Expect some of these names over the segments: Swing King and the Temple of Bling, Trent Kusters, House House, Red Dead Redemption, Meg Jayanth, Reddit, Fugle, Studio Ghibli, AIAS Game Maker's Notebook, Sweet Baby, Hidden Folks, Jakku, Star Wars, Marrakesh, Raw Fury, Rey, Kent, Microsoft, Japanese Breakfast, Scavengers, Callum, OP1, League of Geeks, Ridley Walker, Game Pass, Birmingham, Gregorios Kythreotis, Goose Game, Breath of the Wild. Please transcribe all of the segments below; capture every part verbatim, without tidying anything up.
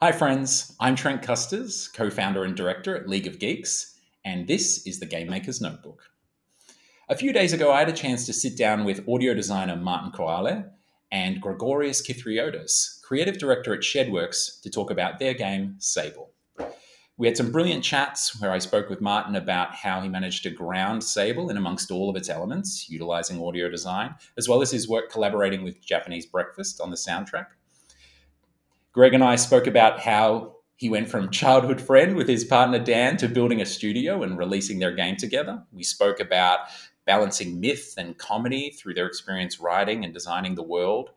Hi friends, I'm Trent Kusters, co-founder and director at League of Geeks, and this is the Game Maker's Notebook. A few days ago, I had a chance to sit down with audio designer Martin Kvale and Gregorios Kythreotis, creative director at Shedworks, to talk about their game, Sable. We had some brilliant chats where I spoke with Martin about how he managed to ground Sable in amongst all of its elements, utilizing audio design, as well as his work collaborating with Japanese Breakfast on the soundtrack. Greg and I spoke about how he went from childhood friend with his partner Dan to building a studio and releasing their game together. We spoke about balancing myth and comedy through their experience writing and designing the world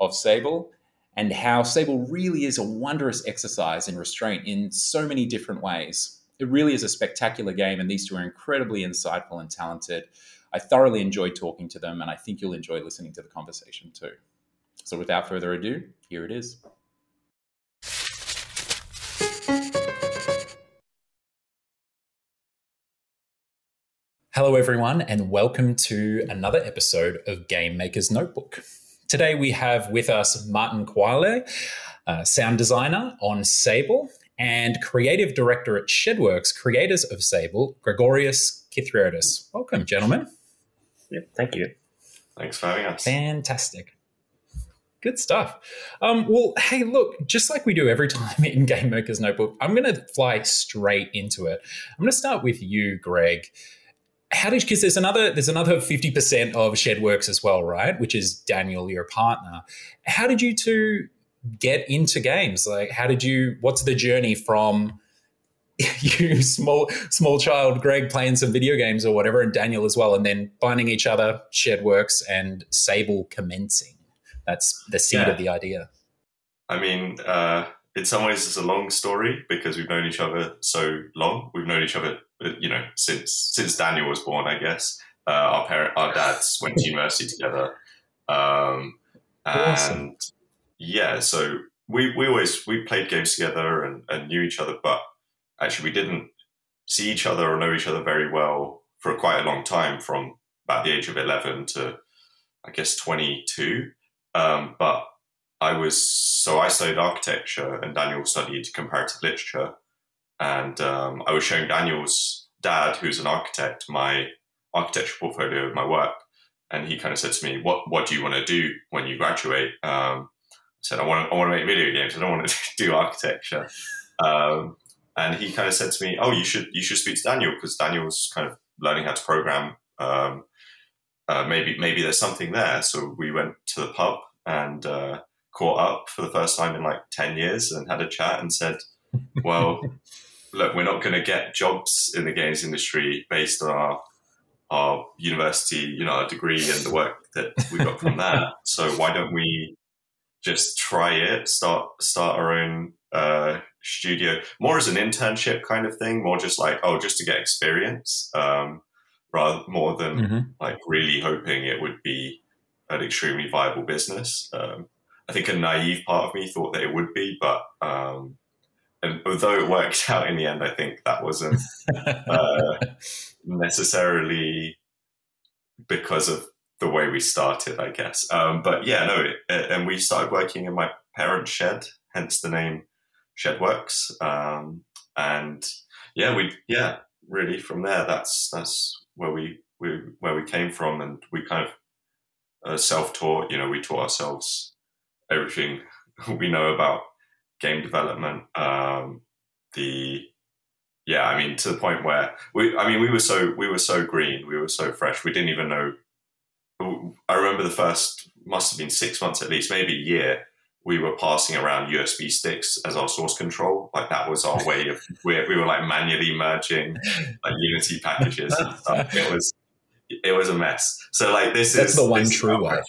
of Sable, and how Sable really is a wondrous exercise in restraint in so many different ways. It really is a spectacular game, and these two are incredibly insightful and talented. I thoroughly enjoyed talking to them, and I think you'll enjoy listening to the conversation too. So without further ado, here it is. Hello everyone, and welcome to another episode of Game Maker's Notebook. Today we have with us Martin Kvale, uh, sound designer on Sable, and creative director at Shedworks, creators of Sable, Gregorios Kythreotis. Welcome, gentlemen. Yep, thank you. Thanks for having us. Fantastic. Good stuff. Um, well, hey, look, just like we do every time in Game Maker's Notebook, I'm going to fly straight into it. I'm going to start with you, Greg. How did, because there's another there's another fifty percent of Shedworks as well, right? Which is Daniel, your partner. How did you two get into games? Like, how did you? What's the journey from you, small small child Greg, playing some video games or whatever, and Daniel as well, and then finding each other, Shedworks and Sable commencing? That's the seed yeah. of the idea. I mean, uh, in some ways, it's a long story because we've known each other so long. We've known each other, you know, since since Daniel was born, I guess. Uh, our parent, our dads went to university together, um, and awesome. yeah, so we we always we played games together and, and knew each other, but actually we didn't see each other or know each other very well for quite a long time, from about the age of eleven to I guess twenty-two. Um, but I was so I studied architecture and Daniel studied comparative literature, and um, I was showing Daniel's dad, who's an architect, my architecture portfolio of my work, and he kind of said to me, "What what do you want to do when you graduate?" Um, I said, "I want to I want to make video games. I don't want to do architecture." Um, and he kind of said to me, "Oh, you should you should speak to Daniel, because Daniel's kind of learning how to program. Um, Uh, maybe maybe there's something there." So we went to the pub and uh, caught up for the first time in like ten years and had a chat and said, well, look, we're not going to get jobs in the games industry based on our, our university, you know, our degree and the work that we got from that. So why don't we just try it, start start our own uh, studio, more as an internship kind of thing, more just like, oh, just to get experience. Um rather more than mm-hmm. like really hoping it would be an extremely viable business. Um, I think a naive part of me thought that it would be, but um, and although it worked out in the end, I think that wasn't uh, necessarily because of the way we started, I guess. Um, but yeah, no, it, it, and we started working in my parents' shed, hence the name Shedworks. Um, and yeah, we yeah really from there, that's that's. where we, we where we came from, and we kind of uh, self-taught. You know, we taught ourselves everything we know about game development. Um, the yeah, I mean, to the point where we, I mean, we were so we were so green, we were so fresh. We didn't even know. I remember the first must have been six months at least, maybe a year. We were passing around U S B sticks as our source control. Like that was our way of, we, we were like manually merging like Unity packages and stuff. It was, it was a mess. So like this That's is the one true one,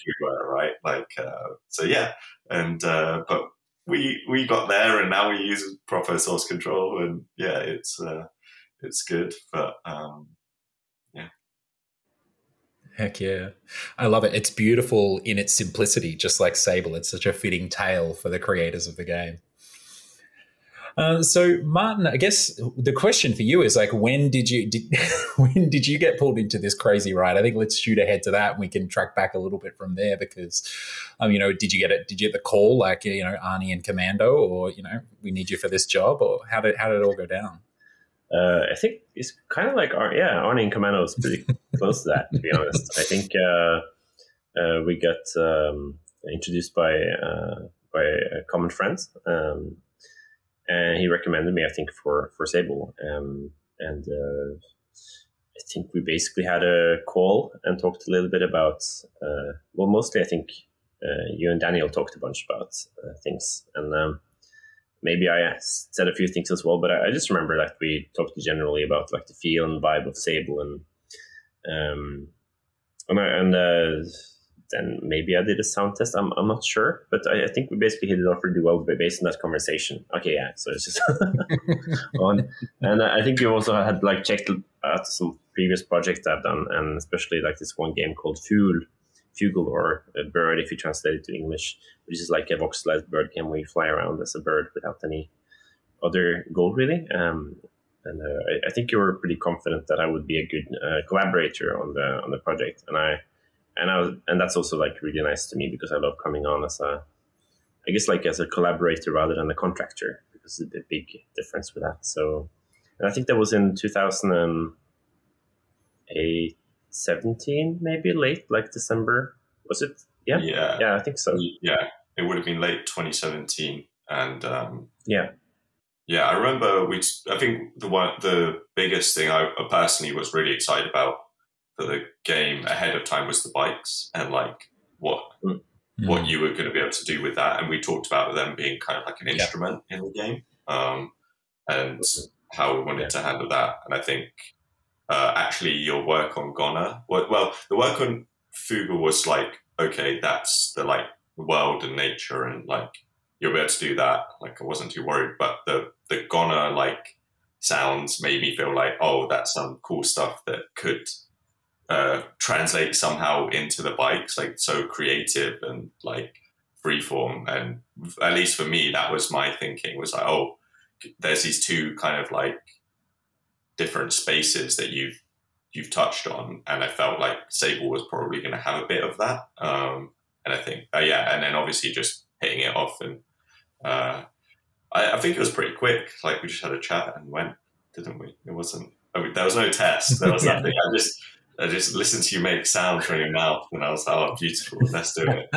right? Like, uh, so yeah. And, uh, but we, we got there, and now we use proper source control, and yeah, it's, uh, it's good. But, um, heck yeah. I love it. It's beautiful in its simplicity, just like Sable. It's such a fitting tale for the creators of the game. Uh, so Martin, I guess the question for you is like, when did you did, when did you get pulled into this crazy ride? I think let's shoot ahead to that, and we can track back a little bit from there because, um, you know, did you get it? Did you get the call like, you know, Arnie and Commando, or you know, we need you for this job, or how did how did it all go down? Uh, I think it's kind of like our, yeah, Arnie and Commando is pretty close to that, to be honest. I think uh, uh, we got um, introduced by uh, by a common friend. Um, And he recommended me, I think, for, for Sable. Um, and uh, I think we basically had a call and talked a little bit about, uh, well, mostly I think uh, you and Daniel talked a bunch about uh, things. And um, maybe I said a few things as well, but I, I just remember that we talked generally about like the feel and vibe of Sable. And um, and, I, and uh, then maybe I did a sound test. I'm I'm not sure, but I, I think we basically hit it off really well based on that conversation. Okay, yeah. So it's just on, and I think you also had like checked out some previous projects I've done, and especially like this one game called Fugle, Fugle or a bird if you translate it to English, which is like a voxelized bird game where you fly around as a bird without any other goal really. Um, and uh, I, I think you were pretty confident that I would be a good uh, collaborator on the on the project, and I. And I was, and that's also like really nice to me because I love coming on as a, I guess like as a collaborator rather than a contractor because it's a big difference with that. So, and I think that was in two thousand seventeen, maybe late, like December, was it? Yeah, yeah, yeah I think so. Yeah, it would have been late twenty seventeen, and um, yeah, yeah. I remember we. I think the one, the biggest thing I personally was really excited about for the game ahead of time was the bikes and like what mm. what you were going to be able to do with that. And we talked about them being kind of like an yeah. instrument in the game um, and how we wanted yeah. to handle that. And I think uh, actually your work on Gunner, well, the work on Fugle was like, okay, that's the like world and nature and like you'll be able to do that. Like I wasn't too worried, but the, the Gunner like sounds made me feel like, oh, that's some cool stuff that could Uh, translate somehow into the bikes, like so creative and like freeform. And at least for me, that was my thinking was like, oh, there's these two kind of like different spaces that you've you've touched on, and I felt like Sable was probably going to have a bit of that. Um, and I think, uh, yeah, and then obviously just hitting it off, and uh, I, I think it was pretty quick. Like we just had a chat and went, didn't we? It wasn't. I mean, there was no test. There was nothing. I just. I just listened to you make sounds from your mouth, and I was like, "Oh, beautiful! Let's do it."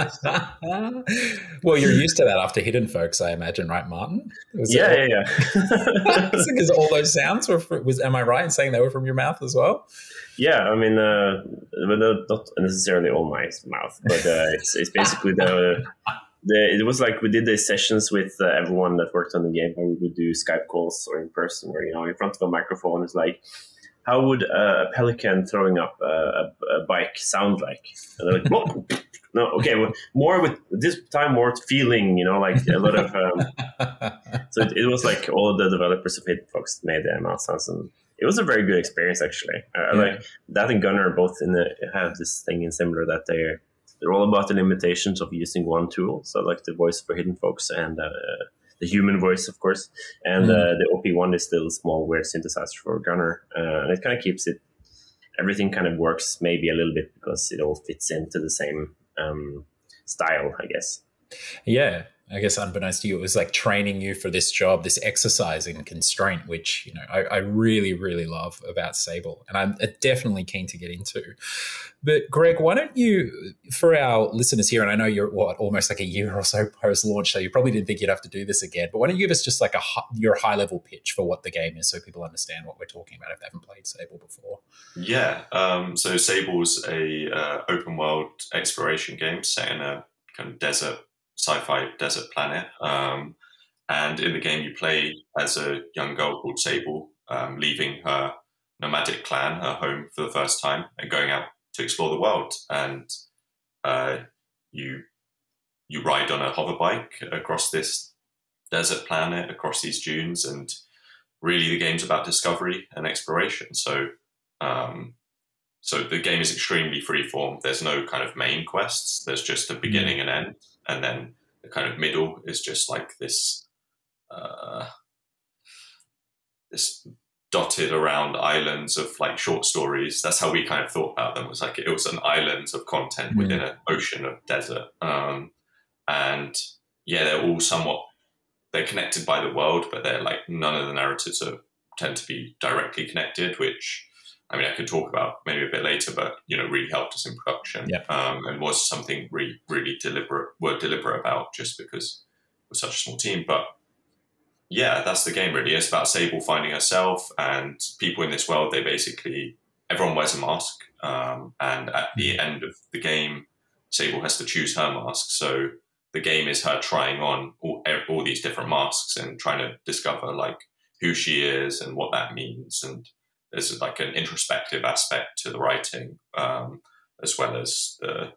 Well, you're used to that after Hidden Folks, I imagine, right, Martin? Was yeah, all- yeah, yeah. Because all those sounds were. From, was am I right in saying they were from your mouth as well? Yeah, I mean, uh, not necessarily all my mouth, but uh, it's it's basically the, the. It was like we did the sessions with uh, everyone that worked on the game, and we would do Skype calls or in person, where you know, in front of a microphone, it's like, how would a pelican throwing up a, a, a bike sound like? And they're like, whoa, no, okay, well, more with this time, more feeling, you know, like a lot of. Um, so it, it was like all the developers of Hidden Folks made their mouth sounds, and it was a very good experience actually. Uh, yeah. Like that and Gunner both in the, have this thing in similar that they're they're all about the limitations of using one tool. So like the voice for Hidden Folks and. Uh, The human voice, of course, and mm. uh, the O P one is still a small weird synthesizer for Gunner, uh, and it kind of keeps it. Everything kind of works, maybe a little bit because it all fits into the same um, style, I guess. Yeah, I guess unbeknownst to you, it was like training you for this job, this exercise in constraint, which you know I, I really, really love about Sable, and I'm definitely keen to get into. But Greg, why don't you, for our listeners here, and I know you're what almost like a year or so post-launch, so you probably didn't think you'd have to do this again. But why don't you give us just like a your high-level pitch for what the game is, so people understand what we're talking about if they haven't played Sable before? Yeah, um, so Sable's a uh, open-world exploration game set in a kind of desert. Sci-fi desert planet, um, and in the game you play as a young girl called Sable, um, leaving her nomadic clan, her home for the first time, and going out to explore the world. And uh, you you ride on a hover bike across this desert planet, across these dunes, and really the game's about discovery and exploration. So, um, so the game is extremely freeform. There's no kind of main quests. There's just a beginning and end. And then the kind of middle is just like this uh, it's dotted around islands of like short stories. That's how we kind of thought about them. It was like it was an island of content within yeah. an ocean of desert. Um, and yeah, they're all somewhat, they're connected by the world, but they're like none of the narratives are, tend to be directly connected, which I mean, I could talk about maybe a bit later, but, you know, really helped us in production yeah. um, and was something we really deliberate, were deliberate about just because we're such a small team. But yeah, that's the game really. It's about Sable finding herself, and people in this world, they basically, everyone wears a mask. Um, and at the end of the game, Sable has to choose her mask. So the game is her trying on all, all these different masks and trying to discover like who she is and what that means. And there's like an introspective aspect to the writing, um, as well as the,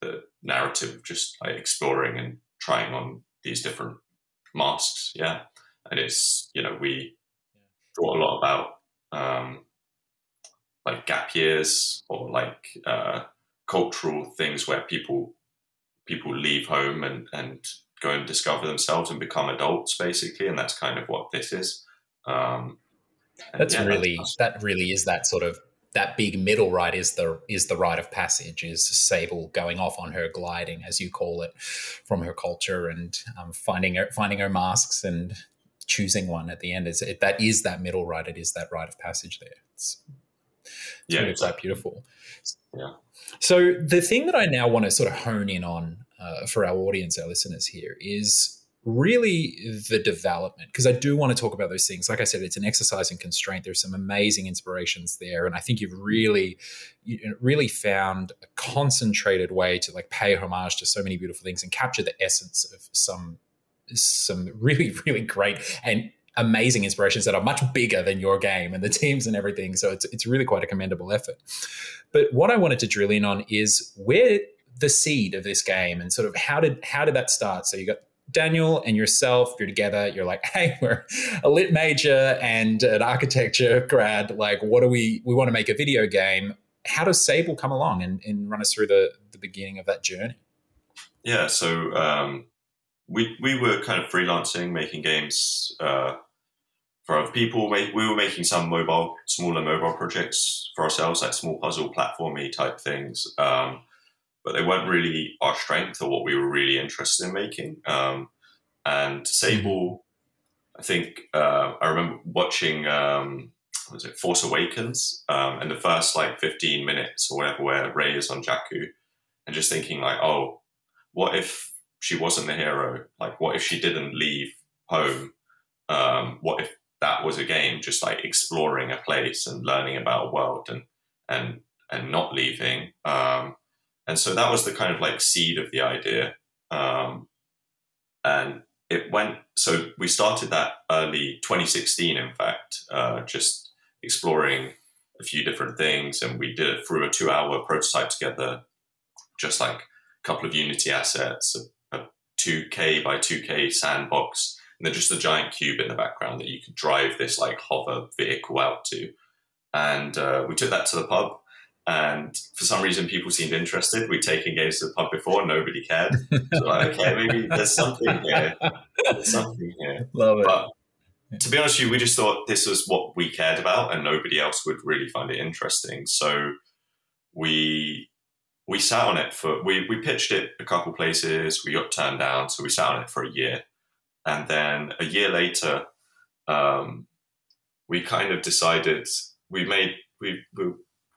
the narrative of just like exploring and trying on these different masks. Yeah. And it's, you know, we thought a lot about um, like gap years or like uh, cultural things where people people leave home and, and go and discover themselves and become adults basically. And that's kind of what this is. Um, that's yeah, really, that's awesome. That really is that sort of, that big middle, right, is the is the rite of passage, is Sable going off on her gliding, as you call it, from her culture and um, finding her, finding her masks and choosing one at the end. Is it, that is that middle rite. It is that rite of passage there. It's, it's yeah, really exactly. quite beautiful. Yeah. So the thing that I now want to sort of hone in on uh, for our audience, our listeners here, is really the development, because I do want to talk about those things. Like I said, it's an exercise in constraint. There's some amazing inspirations there, and I think you've really you really found a concentrated way to like pay homage to so many beautiful things and capture the essence of some some really, really great and amazing inspirations that are much bigger than your game and the teams and everything. So it's it's really quite a commendable effort. But what I wanted to drill in on is where the seed of this game and sort of how did how did that start? So you got Daniel and yourself, you're together, you're like, hey, we're a lit major and an architecture grad. Like, what do we, we want to make a video game. How does Sable come along and, and run us through the, the beginning of that journey? Yeah. So, um, we, we were kind of freelancing, making games, uh, for other people. We were making some mobile, smaller mobile projects for ourselves, like small puzzle platformy type things. Um, but they weren't really our strength or what we were really interested in making. Um, and Sable, I think, uh, I remember watching, um, what was it, Force Awakens, um, and the first like fifteen minutes or whatever, where Rey is on Jakku, and just thinking like, oh, what if she wasn't the hero? Like, what if she didn't leave home? Um, what if that was a game, just like exploring a place and learning about a world and, and, and not leaving, um, and so that was the kind of like seed of the idea. Um, and it went, so we started that early twenty sixteen, in fact, uh, just exploring a few different things. And we did it through a two hour prototype together, just like a couple of Unity assets, a, a two K by two K sandbox, and then just a giant cube in the background that you could drive this like hover vehicle out to. And uh, we took that to the pub. And for some reason, people seemed interested. We'd taken games to the pub before, nobody cared. So like, okay, maybe there's something here. There's something here. Love it. But to be honest with you, we just thought this was what we cared about and nobody else would really find it interesting. So we we sat on it for, we, we pitched it a couple places. We got turned down. So we sat on it for a year. And then a year later, um, we kind of decided, we made, we we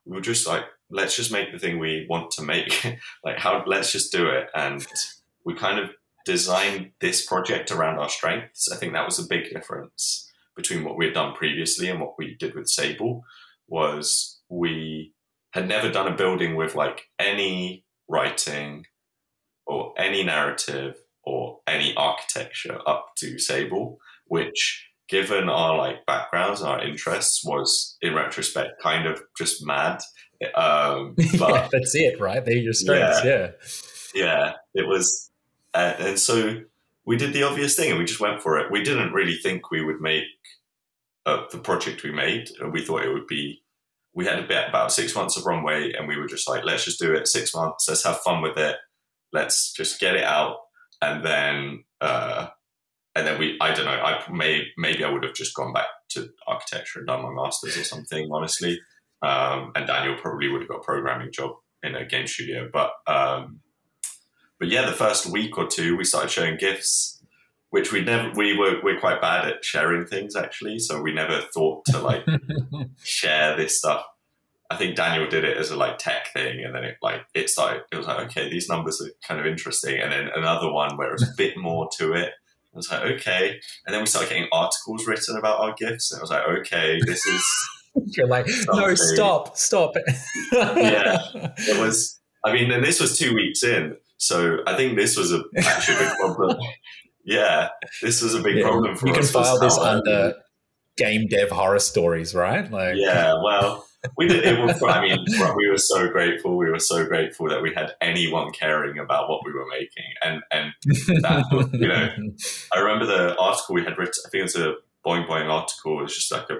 we were just like, let's just make the thing we want to make. Like, how? Let's just do it. And we kind of designed this project around our strengths. I think that was a big difference between what we had done previously and what we did with Sable, was we had never done a building with like any writing or any narrative or any architecture up to Sable, which, given our like backgrounds, our interests, was in retrospect kind of just mad. Um, but yeah, that's it, right? They're your strengths, yeah. Yeah, yeah it was. Uh, and so we did the obvious thing and we just went for it. We didn't really think we would make uh, the project we made. We thought it would be, we had a bit about six months of runway and we were just like, let's just do it, six months, let's have fun with it. Let's just get it out. And then, uh, and then we, I don't know, I may, maybe I would have just gone back to architecture and done my master's or something, honestly. Um, and Daniel probably would have got a programming job in a game studio. But, um, but yeah, the first week or two, we started sharing GIFs, which we never, we were, we're quite bad at sharing things actually. So we never thought to like share this stuff. I think Daniel did it as a like tech thing, and then it like it started. It was like, okay, these numbers are kind of interesting, and then another one where it was a bit more to it. I was like, okay, and then we started getting articles written about our GIFs, and I was like, okay, this is. You're like, something. No, stop, stop it. Yeah, it was. I mean, and this was two weeks in, so I think this was a actually a big problem. Yeah, this was a big yeah, problem for you us. You can file this under game dev horror stories, right? Like, yeah, well. We did. It was, I mean, we were so grateful. We were so grateful that we had anyone caring about what we were making, and and that was, you know, I remember the article we had written. I think it was a Boing Boing article. It was just like a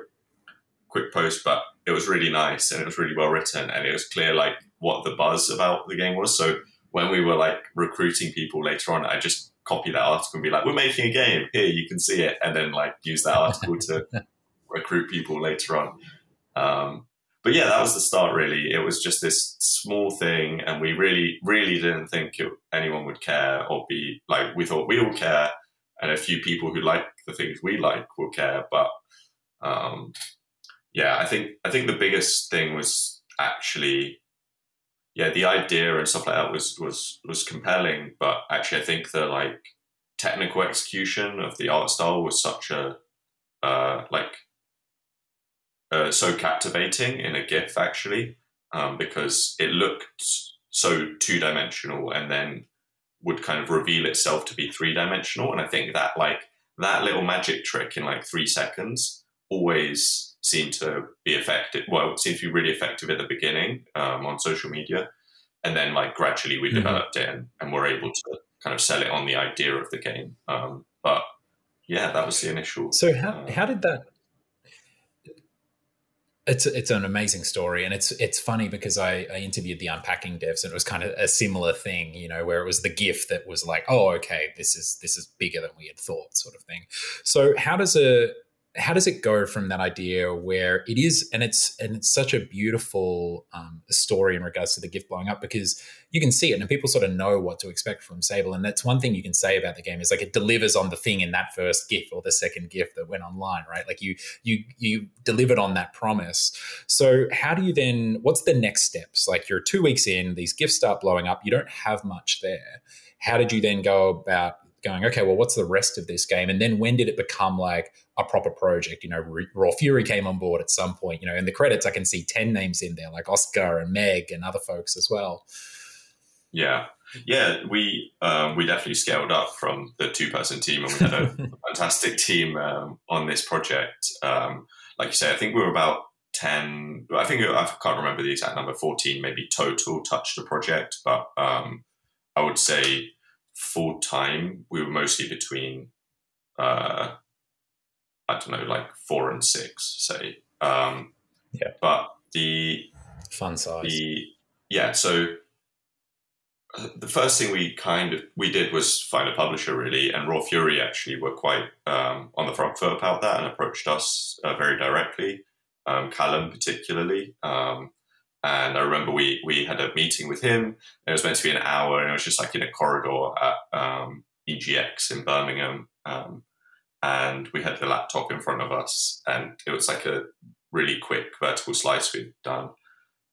quick post, but it was really nice and it was really well written, and it was clear like what the buzz about the game was. So when we were like recruiting people later on, I just copy that article and be like, "We're making a game here. You can see it," and then like use that article to recruit people later on. Um, But yeah, that was the start, really. It was just this small thing, and we really, really didn't think it, anyone would care or be like, we thought we all care, and a few people who like the things we like will care. But um, yeah, I think I think the biggest thing was actually, yeah, the idea and stuff like that was was was compelling. But actually, I think the like technical execution of the art style was such a uh, like. Uh, so captivating in a GIF actually, um, because it looked so two-dimensional and then would kind of reveal itself to be three-dimensional. And I think that like that little magic trick in like three seconds always seemed to be effective. Well, it seemed to be really effective at the beginning um, on social media. And then like gradually we mm-hmm. developed it and, and were able to kind of sell it on the idea of the game. Um, but yeah, that was the initial. So how uh, how did that... It's it's an amazing story, and it's it's funny because I, I interviewed the Unpacking devs, and it was kind of a similar thing, you know, where it was the GIF that was like, oh, okay, this is this is bigger than we had thought, sort of thing. So how does a how does it go from that idea where it is, and it's and it's such a beautiful um, story in regards to the GIF blowing up, because you can see it and people sort of know what to expect from Sable, and that's one thing you can say about the game is like it delivers on the thing in that first GIF or the second GIF that went online, right? Like you you you delivered on that promise. So how do you then? What's the next steps? Like you're two weeks in, these GIFs start blowing up. You don't have much there. How did you then go about? Going, okay, well, what's the rest of this game? And then when did it become like a proper project? You know, Raw Fury came on board at some point, you know, in the credits, I can see ten names in there, like Oscar and Meg and other folks as well. Yeah. Yeah. We, um, we definitely scaled up from the two person team, and we had a fantastic team, um, on this project. Um, like you say, I think we were about ten, I think I can't remember the exact number, fourteen, maybe total touched the project. But, um, I would say, full time, we were mostly between, uh, I don't know, like four and six, say. Um, yeah. But the fun size. The, yeah. So the first thing we kind of we did was find a publisher, really, and Raw Fury actually were quite um, on the front foot about that and approached us uh, very directly, um, Callum particularly. Um, And I remember we we had a meeting with him. It was meant to be an hour, and it was just like in a corridor at um, E G X in Birmingham. Um, and we had the laptop in front of us, and it was like a really quick vertical slice we'd done.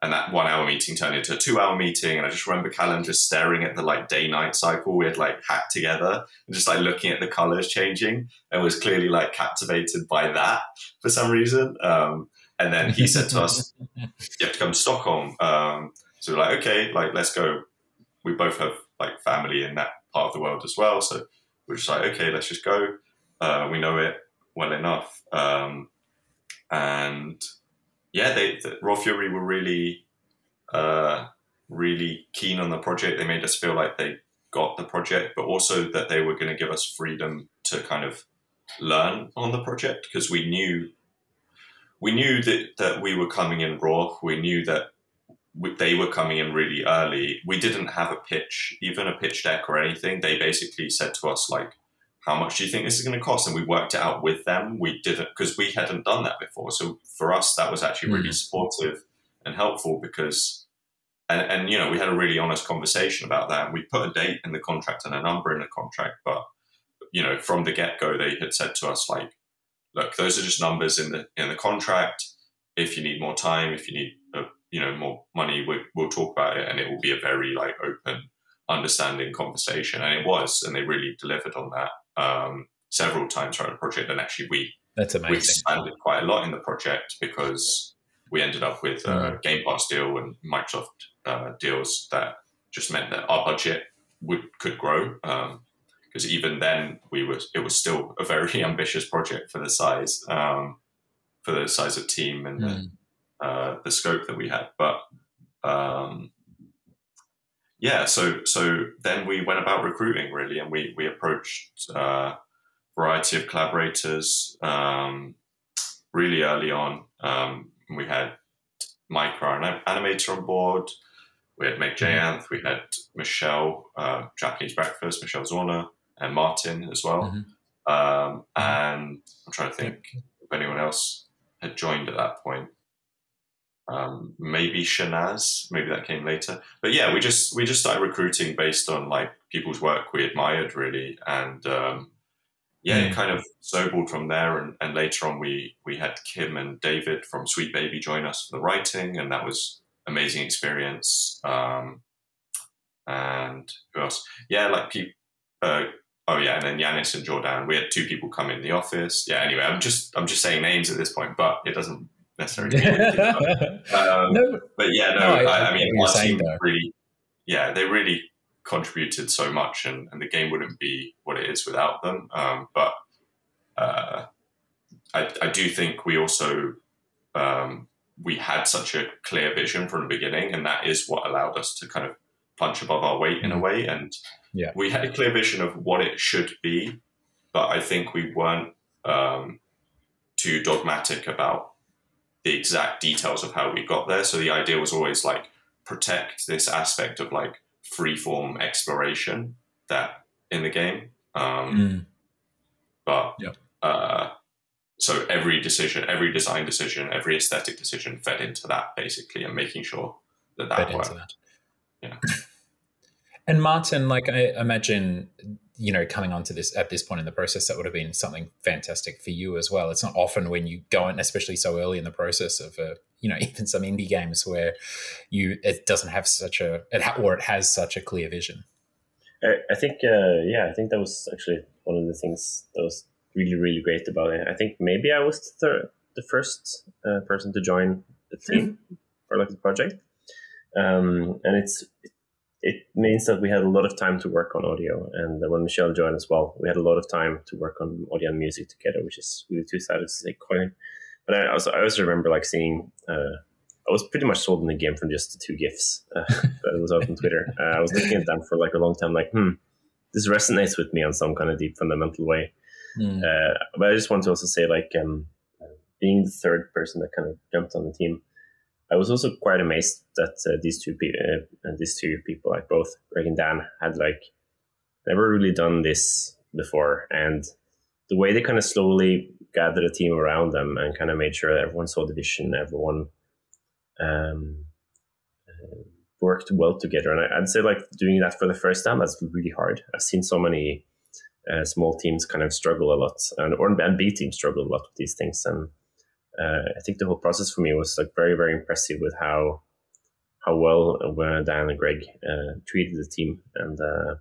And that one-hour meeting turned into a two-hour meeting, and I just remember Callum just staring at the like day-night cycle we had like hacked together, and just like looking at the colors changing, and was clearly like captivated by that for some reason. Um, And then he said to us, you have to come to Stockholm. Um, so we're like, okay, like, let's go. We both have like family in that part of the world as well. So we're just like, okay, let's just go. Uh, we know it well enough. Um, and yeah, they, the Raw Fury were really, uh, really keen on the project. They made us feel like they got the project, but also that they were going to give us freedom to kind of learn on the project, because we knew We knew that, that we were coming in raw. We knew that we, they were coming in really early. We didn't have a pitch, even a pitch deck or anything. They basically said to us, like, how much do you think this is going to cost? And we worked it out with them. We didn't, because we hadn't done that before. So for us, that was actually really mm-hmm. supportive and helpful because, and, and, you know, we had a really honest conversation about that. We put a date in the contract and a number in the contract, but, you know, from the get-go, they had said to us, like, look, those are just numbers in the in the contract. If you need more time, if you need, uh, you know, more money, we, we'll talk about it, and it will be a very, like, open, understanding conversation. And it was, and they really delivered on that um, several times throughout the project. And actually, we That's amazing. we expanded quite a lot in the project because we ended up with a uh, Game Pass deal and Microsoft uh, deals that just meant that our budget would could grow. Um, because even then, we were it was still a very ambitious project for the size, um, for the size of team and mm. the, uh, the scope that we had. But um, yeah, so so then we went about recruiting really, and we we approached uh, variety of collaborators um, really early on. Um, we had Mike, our animator, on board. We had Meg Jayanth. We had Michelle, uh, Japanese Breakfast, Michelle Zauner, and Martin as well. Mm-hmm. Um, and I'm trying to think if anyone else had joined at that point. Um, maybe Shanaz, maybe that came later. But yeah, we just we just started recruiting based on like people's work we admired really, and um, yeah, mm-hmm. it kind of snowballed from there. And, and later on, we we had Kim and David from Sweet Baby join us for the writing, and that was amazing experience. Um, and who else? Yeah, like people. Uh, oh yeah, and then Yanis and Jordan. We had two people come in the office. Yeah. Anyway, I'm just I'm just saying names at this point, but it doesn't necessarily. mean anything, but, um, no, but yeah, no. no I, I mean, our team though. really, yeah, they really contributed so much, and, and the game wouldn't be what it is without them. Um, but uh, I, I do think we also. Um, we had such a clear vision from the beginning, and that is what allowed us to kind of punch above our weight in a way. And yeah. we had a clear vision of what it should be, but I think we weren't um, too dogmatic about the exact details of how we got there. So the idea was always like protect this aspect of like freeform exploration that in the game. Um, mm. But yeah. uh, So every decision, every design decision, every aesthetic decision fed into that, basically, and making sure that that fed worked. That. Yeah. And Martin, like I imagine, you know, coming onto this at this point in the process, that would have been something fantastic for you as well. It's not often when you go in, especially so early in the process of, a, you know, even some indie games where you it doesn't have such a, it ha- or it has such a clear vision. I, I think, uh, yeah, I think that was actually one of the things that was really, really great about it. I think maybe I was the, third, the first uh, person to join the team or like the project, um, and it's it means that we had a lot of time to work on audio. And when Michelle joined as well, we had a lot of time to work on audio and music together, which is really two sides of the coin. But I also I also remember like seeing uh, I was pretty much sold in the game from just the two GIFs uh, that was out on Twitter. Uh, I was looking at them for like a long time, like hmm, this resonates with me in some kind of deep fundamental way. Mm. Uh, but I just want to also say, like, um, being the third person that kind of jumped on the team, I was also quite amazed that uh, these two people, uh, these two people, like both Greg and Dan, had like never really done this before, and the way they kind of slowly gathered a team around them and kind of made sure that everyone saw the vision, everyone um, uh, worked well together. And I, I'd say, like, doing that for the first time, that's really hard. I've seen so many. Uh, small teams kind of struggle a lot, and or and B teams struggle a lot with these things. And uh, I think the whole process for me was like very, very impressive with how how well uh, Dan and Greg uh, treated the team and uh,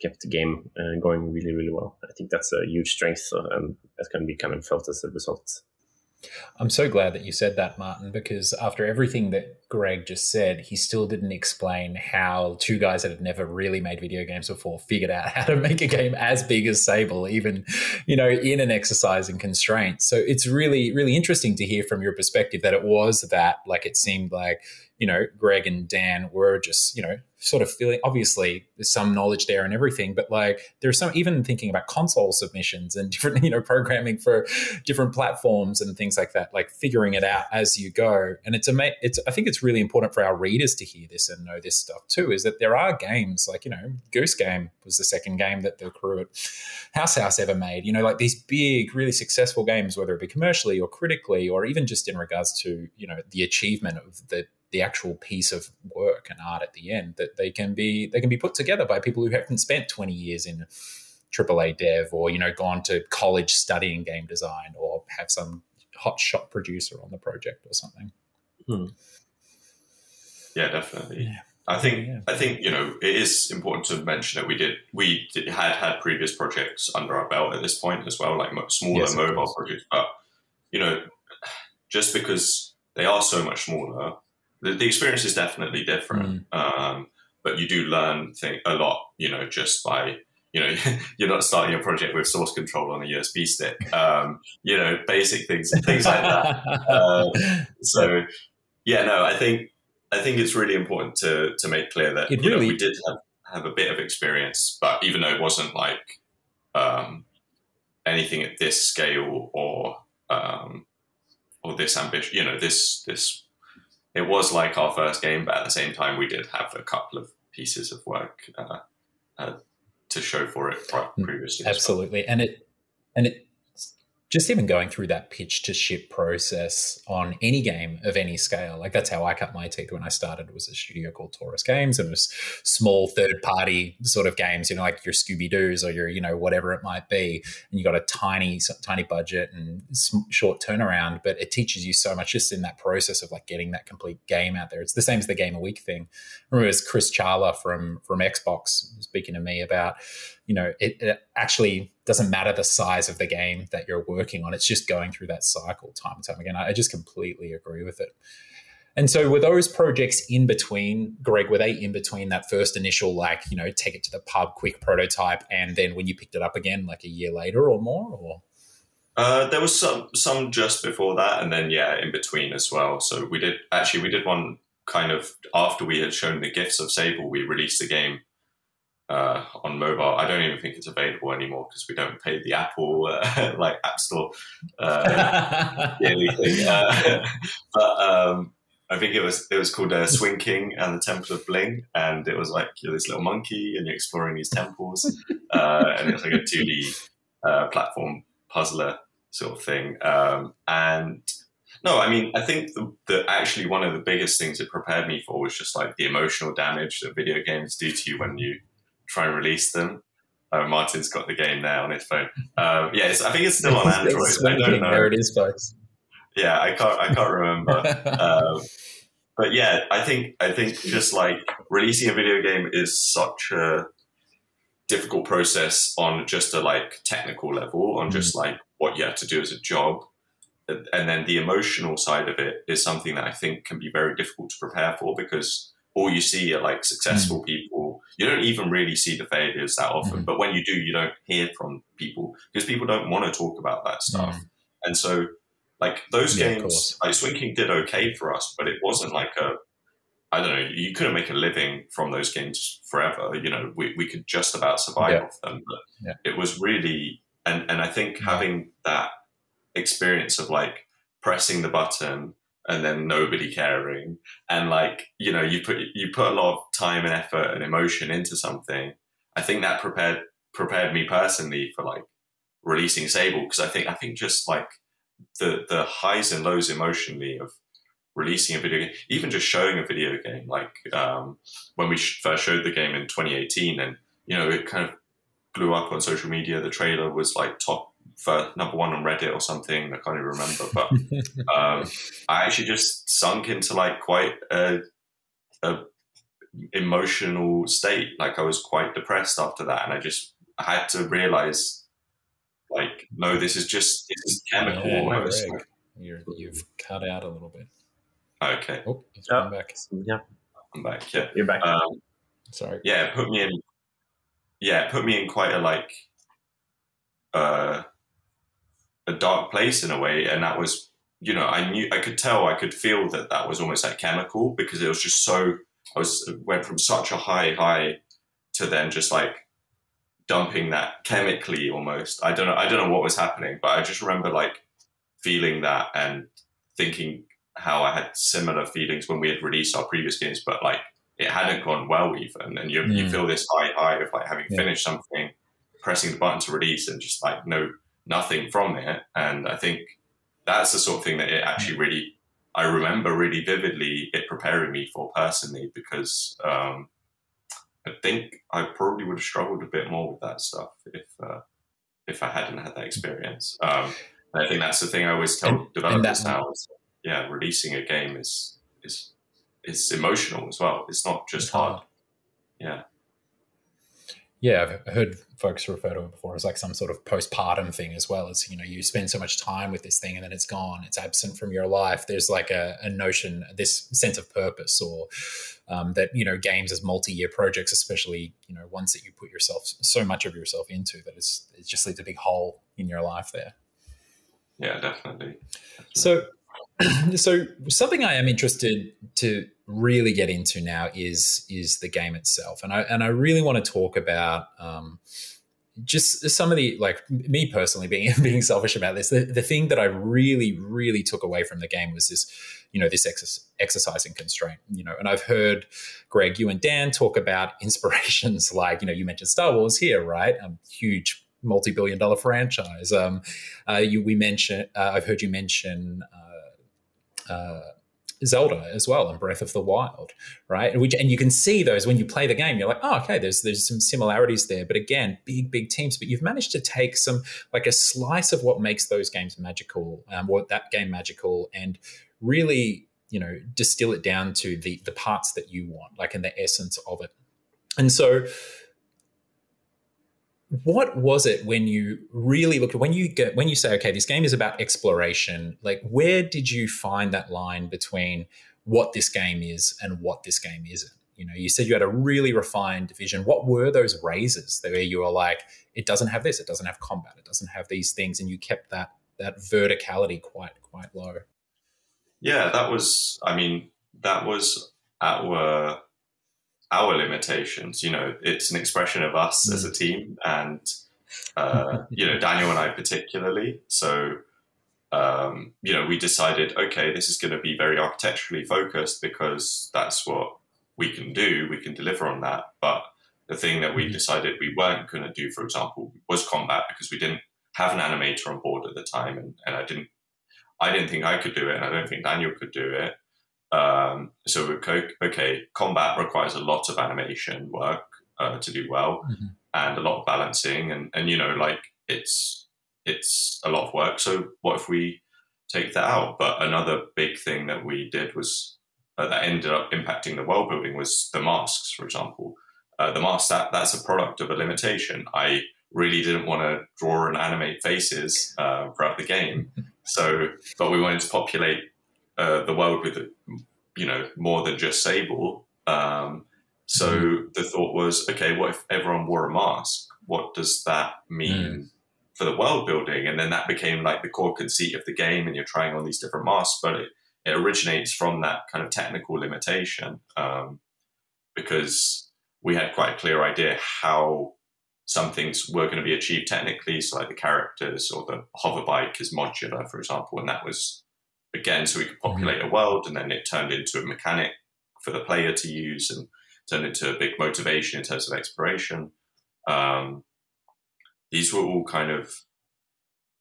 kept the game uh, going really, really well. I think that's a huge strength, uh, and that can be kind of felt as a result. I'm so glad that you said that, Martin, because after everything that Greg just said, he still didn't explain how two guys that had never really made video games before figured out how to make a game as big as Sable, even, you know, in an exercise in constraints. So it's really, really interesting to hear from your perspective that it was that, like, it seemed like, you know, Greg and Dan were just, you know, sort of feeling, obviously there's some knowledge there and everything, but like there's some, even thinking about console submissions and different, you know, programming for different platforms and things like that, like figuring it out as you go. And it's ama- it's I think it's really important for our readers to hear this and know this stuff too, is that there are games like, you know, Goose Game was the second game that the crew at House House ever made, you know, like these big, really successful games, whether it be commercially or critically, or even just in regards to, you know, the achievement of the the actual piece of work and art at the end, that they can be they can be put together by people who haven't spent twenty years in triple A dev, or, you know, gone to college studying game design, or have some hotshot producer on the project or something. Hmm. Yeah, definitely. Yeah. I think yeah. I think you know it is important to mention that we did we did, had had previous projects under our belt at this point as well, like smaller yes, mobile projects. But you know, just because they are so much smaller, the experience is definitely different, mm. um, but you do learn thing, a lot, you know, just by, you know, you're not starting a project with source control on a U S B stick, um, you know, basic things, things like that. Uh, so, yeah, no, I think I think it's really important to to make clear that really, you know, we did have, have a bit of experience, but even though it wasn't like um, anything at this scale or um, or this ambition, you know, this this. It was like our first game, but at the same time, we did have a couple of pieces of work uh, uh, to show for it previously. Absolutely, well. and it and it just even going through that pitch to ship process on any game of any scale, like that's how I cut my teeth when I started. It was a studio called Taurus Games, and it was small third party sort of games, you know, like your Scooby Doo's or your, you know, whatever it might be. And you got a tiny, tiny budget and short turnaround, but it teaches you so much just in that process of like getting that complete game out there. It's the same as the game a week thing. I remember it was Chris Charla from, from Xbox speaking to me about, you know, it, it actually doesn't matter the size of the game that you're working on. It's just going through that cycle time and time again. I, I just completely agree with it. And so were those projects in between, Greg, were they in between that first initial, like, you know, take it to the pub, quick prototype, and then when you picked it up again, like a year later or more? Or uh, there was some some just before that, and then, yeah, in between as well. So we did, actually, we did one kind of after we had shown the gifts of Sable, we released the game Uh, on mobile. I don't even think it's available anymore because we don't pay the Apple uh, like App Store uh, anything. Uh, but um, I think it was it was called uh, Swing King and the Temple of Bling, and it was like you're this little monkey and you're exploring these temples, uh, and it's like a two D uh, platform puzzler sort of thing. Um, and no, I mean, I think the, the actually one of the biggest things it prepared me for was just like the emotional damage that video games do to you when you try and release them. Uh, Martin's got the game now on his phone. Um, yeah, it's, I think it's still on Android. I don't know. There it is, folks. Yeah, I can't. I can't remember. um, but yeah, I think I think just like releasing a video game is such a difficult process on just a like technical level, on mm-hmm. just like what you have to do as a job, and then the emotional side of it is something that I think can be very difficult to prepare for because all you see are like successful mm-hmm. people. You don't even really see the failures that often, mm-hmm. but when you do, you don't hear from people because people don't want to talk about that stuff. Mm-hmm. And so, like those yeah, games, like Swing King did okay for us, but it wasn't like a, I don't know, you couldn't make a living from those games forever. You know, we, we could just about survive yeah. off them, but yeah. it was really, and, and I think yeah. having that experience of like pressing the button and then nobody caring, and like, you know, you put you put a lot of time and effort and emotion into something. I think that prepared prepared me personally for like releasing Sable, because I think I think just like the the highs and lows emotionally of releasing a video game, even just showing a video game, like um, when we first showed the game in twenty eighteen, and you know, it kind of blew up on social media. The trailer was like top. For number one on Reddit or something, I can't even remember, but um, I actually just sunk into like quite a, a emotional state. Like I was quite depressed after that, and I just had to realize, like, no, this is just this is chemical. Yeah, no, Greg, you're, you've cut out a little bit. Okay. Oh, it's oh, back. Yeah, I'm back. Yeah, you're back. Um, Sorry. Yeah, it put me in. Yeah, it put me in quite a like. Uh, a dark place in a way, and that was, you know, I knew I could tell I could feel that that was almost like chemical, because it was just so I was went from such a high high to then just like dumping that chemically almost. I don't know. I don't know what was happening, but I just remember like feeling that and thinking how I had similar feelings when we had released our previous games, but like it hadn't gone well even. And you, mm. you feel this high high of like having yeah. finished something, pressing the button to release, and just like no nothing from it. And I think that's the sort of thing that it actually really, I remember really vividly it preparing me for personally, because um, I think I probably would have struggled a bit more with that stuff if uh, if I hadn't had that experience. Um, I think that's the thing I always tell and, developers and now. Is, yeah, releasing a game is is it's emotional as well. It's not just it's hard. hard. Yeah. Yeah, I've heard folks refer to it before as like some sort of postpartum thing as well. As you know, you spend so much time with this thing and then it's gone, it's absent from your life. There's like a, a notion, this sense of purpose, or um, that, you know, games as multi-year projects, especially, you know, ones that you put yourself, so much of yourself into, that it's, it just leaves a big hole in your life there. Yeah, definitely. definitely. So, so something I am interested to really get into now is is the game itself, and I and I really want to talk about um, just some of the, like, me personally being being selfish about this. The, the thing that I really really took away from the game was this, you know, this ex- exercising constraint, you know. And I've heard Greg, you and Dan talk about inspirations like, you know, you mentioned Star Wars here, right? Um, huge multi-billion dollar franchise. Um, uh, you we mentioned uh, I've heard you mention. Uh, Uh, Zelda as well, and Breath of the Wild, right? Which, and you can see those when you play the game. You're like, oh, okay, there's there's some similarities there. But again, big big teams. But you've managed to take some, like, a slice of what makes those games magical, um, what that game magical, and really, you know, distill it down to the the parts that you want, like, in the essence of it. And so, what was it when you really looked, when you get, when you say, okay, this game is about exploration, like, where did you find that line between what this game is and what this game isn't? You know, you said you had a really refined vision. What were those razors where you were like, it doesn't have this, it doesn't have combat, it doesn't have these things, and you kept that that verticality quite quite low? Yeah, that was, I mean, that was our. our limitations. You know, it's an expression of us mm. as a team, and uh you know, Daniel and I particularly. So um you know, we decided, okay, this is going to be very architecturally focused because that's what we can do, we can deliver on that. But the thing that we decided we weren't going to do, for example, was combat, because we didn't have an animator on board at the time, and, and I didn't I didn't think I could do it, and I don't think Daniel could do it. Um, so, okay, combat requires a lot of animation work uh, to do well, mm-hmm. and a lot of balancing, and, and, you know, like, it's it's a lot of work. So what if we take that out? But another big thing that we did was, uh, that ended up impacting the world building, was the masks, for example. Uh, the masks, that, that's a product of a limitation. I really didn't want to draw and animate faces uh, throughout the game. So, but we wanted to populate Uh, the world with, you know, more than just Sable. Um, so mm. the thought was, okay, what if everyone wore a mask? What does that mean mm. for the world building? And then that became like the core conceit of the game, and you're trying on these different masks, but it, it originates from that kind of technical limitation, um, because we had quite a clear idea how some things were going to be achieved technically. So like the characters or the hover bike is modular, for example, and that was, again, so we could populate mm-hmm. a world, and then it turned into a mechanic for the player to use, and turned into a big motivation in terms of exploration. Um, these were all kind of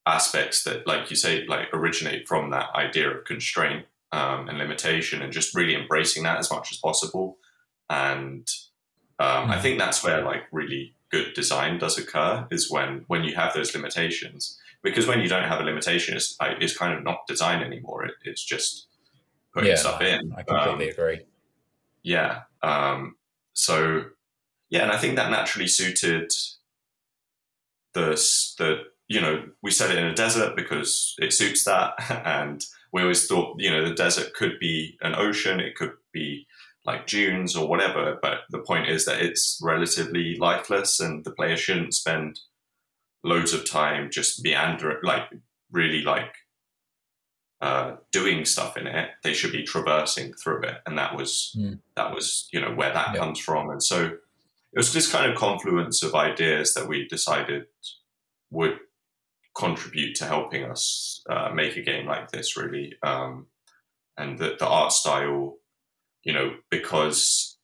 aspects that, like you say, like originate from that idea of constraint um, and limitation, and just really embracing that as much as possible. And um, mm-hmm. I think that's where like really good design does occur, is when when you have those limitations. Because when you don't have a limitation, it's, it's kind of not design anymore. It, it's just putting yeah, stuff in. I completely um, agree. Yeah. Um, so, yeah, and I think that naturally suited the, the, you know, we set it in a desert because it suits that. And we always thought, you know, the desert could be an ocean. It could be like dunes or whatever. But the point is that it's relatively lifeless, and the player shouldn't spend loads of time just meandering, like really like uh, doing stuff in it, they should be traversing through it. And that was, mm. that was, you know, where that yeah. comes from. And so it was this kind of confluence of ideas that we decided would contribute to helping us uh, make a game like this, really. Um, and the, the art style, you know, because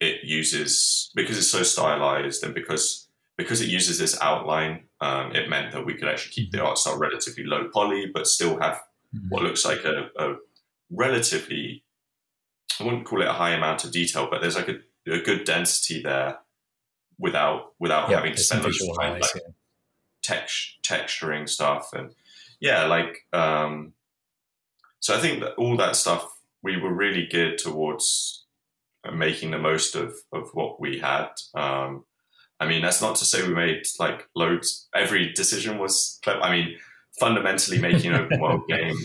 it uses, because it's so stylized and because Because it uses this outline, um, it meant that we could actually keep the art style relatively low poly, but still have mm-hmm. what looks like a, a relatively, I wouldn't call it a high amount of detail, but there's like a, a good density there without without yeah, having to spend much time like yeah. text, texturing stuff. And yeah, like, um, so I think that all that stuff, we were really geared towards making the most of, of what we had. Um, I mean, that's not to say we made like loads. Every decision was clever. I mean, fundamentally making an open world game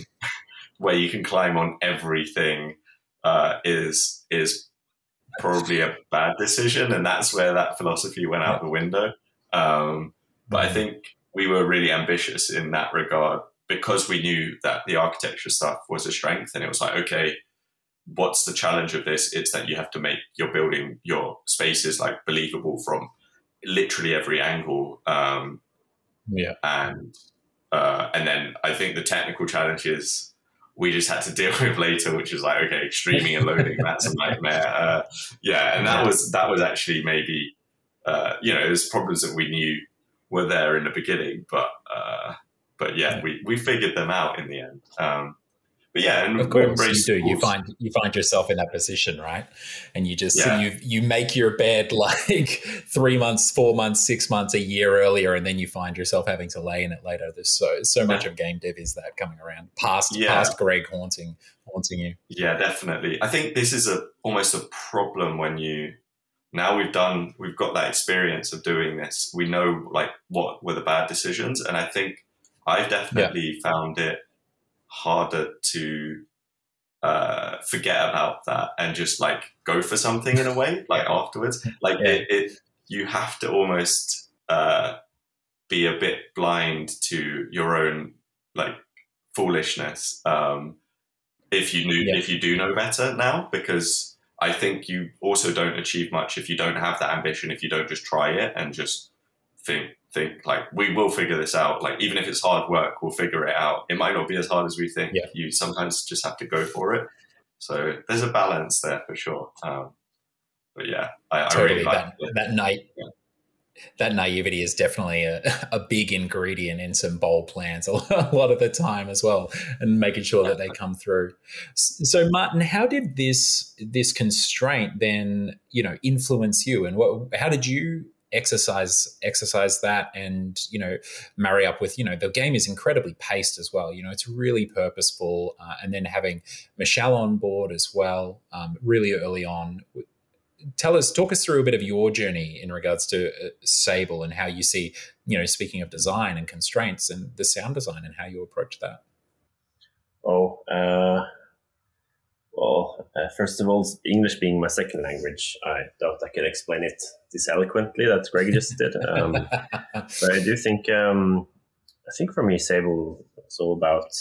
where you can climb on everything uh, is is probably a bad decision, and that's where that philosophy went out the window. Um, but I think we were really ambitious in that regard because we knew that the architecture stuff was a strength, and it was like, okay, what's the challenge of this? It's that you have to make your building, your spaces like believable from literally every angle, um yeah and uh and then I think the technical challenges we just had to deal with later, which is like, okay, streaming and loading, that's a nightmare. Uh yeah and that was that was actually maybe uh you know, there's problems that we knew were there in the beginning, but uh but yeah, yeah. we we figured them out in the end. um But yeah, and of course you do. You find you find yourself in that position, right? And you just yeah. you you make your bed like three months, four months, six months, a year earlier, and then you find yourself having to lay in it later. There's so so much yeah. of game dev is that coming around past yeah. past Greg haunting haunting you. Yeah, definitely. I think this is a almost a problem when you now we've done we've got that experience of doing this. We know like what were the bad decisions, and I think I've definitely yeah. found it harder to uh forget about that and just like go for something in a way like afterwards like yeah. it, it you have to almost uh be a bit blind to your own like foolishness um if you knew yeah. if you do know better now, because I think you also don't achieve much if you don't have that ambition, if you don't just try it and just think think like we will figure this out, like even if it's hard work, we'll figure it out. It might not be as hard as we think. yeah. You sometimes just have to go for it, so there's a balance there for sure. Um but yeah, I, totally. I really like that, that night yeah. that naivety is definitely a, a big ingredient in some bold plans a lot of the time as well, and making sure that they come through. So Martin, how did this this constraint then, you know, influence you, and what how did you exercise exercise that and, you know, marry up with, you know, the game is incredibly paced as well, you know, it's really purposeful, uh, and then having Michelle on board as well, um, really early on. Tell us, talk us through a bit of your journey in regards to uh, Sable and how you see, you know, speaking of design and constraints and the sound design and how you approach that. Oh, uh, well, uh, first of all, English being my second language, I doubt I can explain it this eloquently that Greg just did. Um, but I do think, um, I think for me, Sable was all about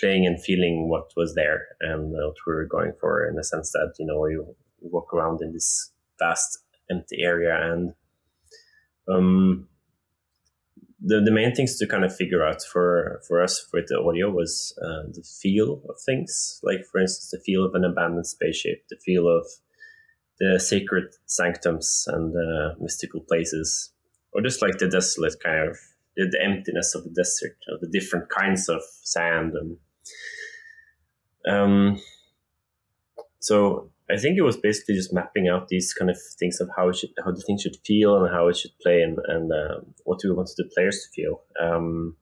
playing and feeling what was there and what we were going for, in the sense that, you know, you, you walk around in this vast, empty area, and um, the the main things to kind of figure out for, for us with the audio was uh, the feel of things. Like, for instance, the feel of an abandoned spaceship, the feel of the sacred sanctums and uh, mystical places, or just like the desolate kind of, the, the emptiness of the desert, of the different kinds of sand. And um, so I think it was basically just mapping out these kind of things of how it should, how the thing should feel and how it should play, and, and uh, what we wanted the players to feel. Um,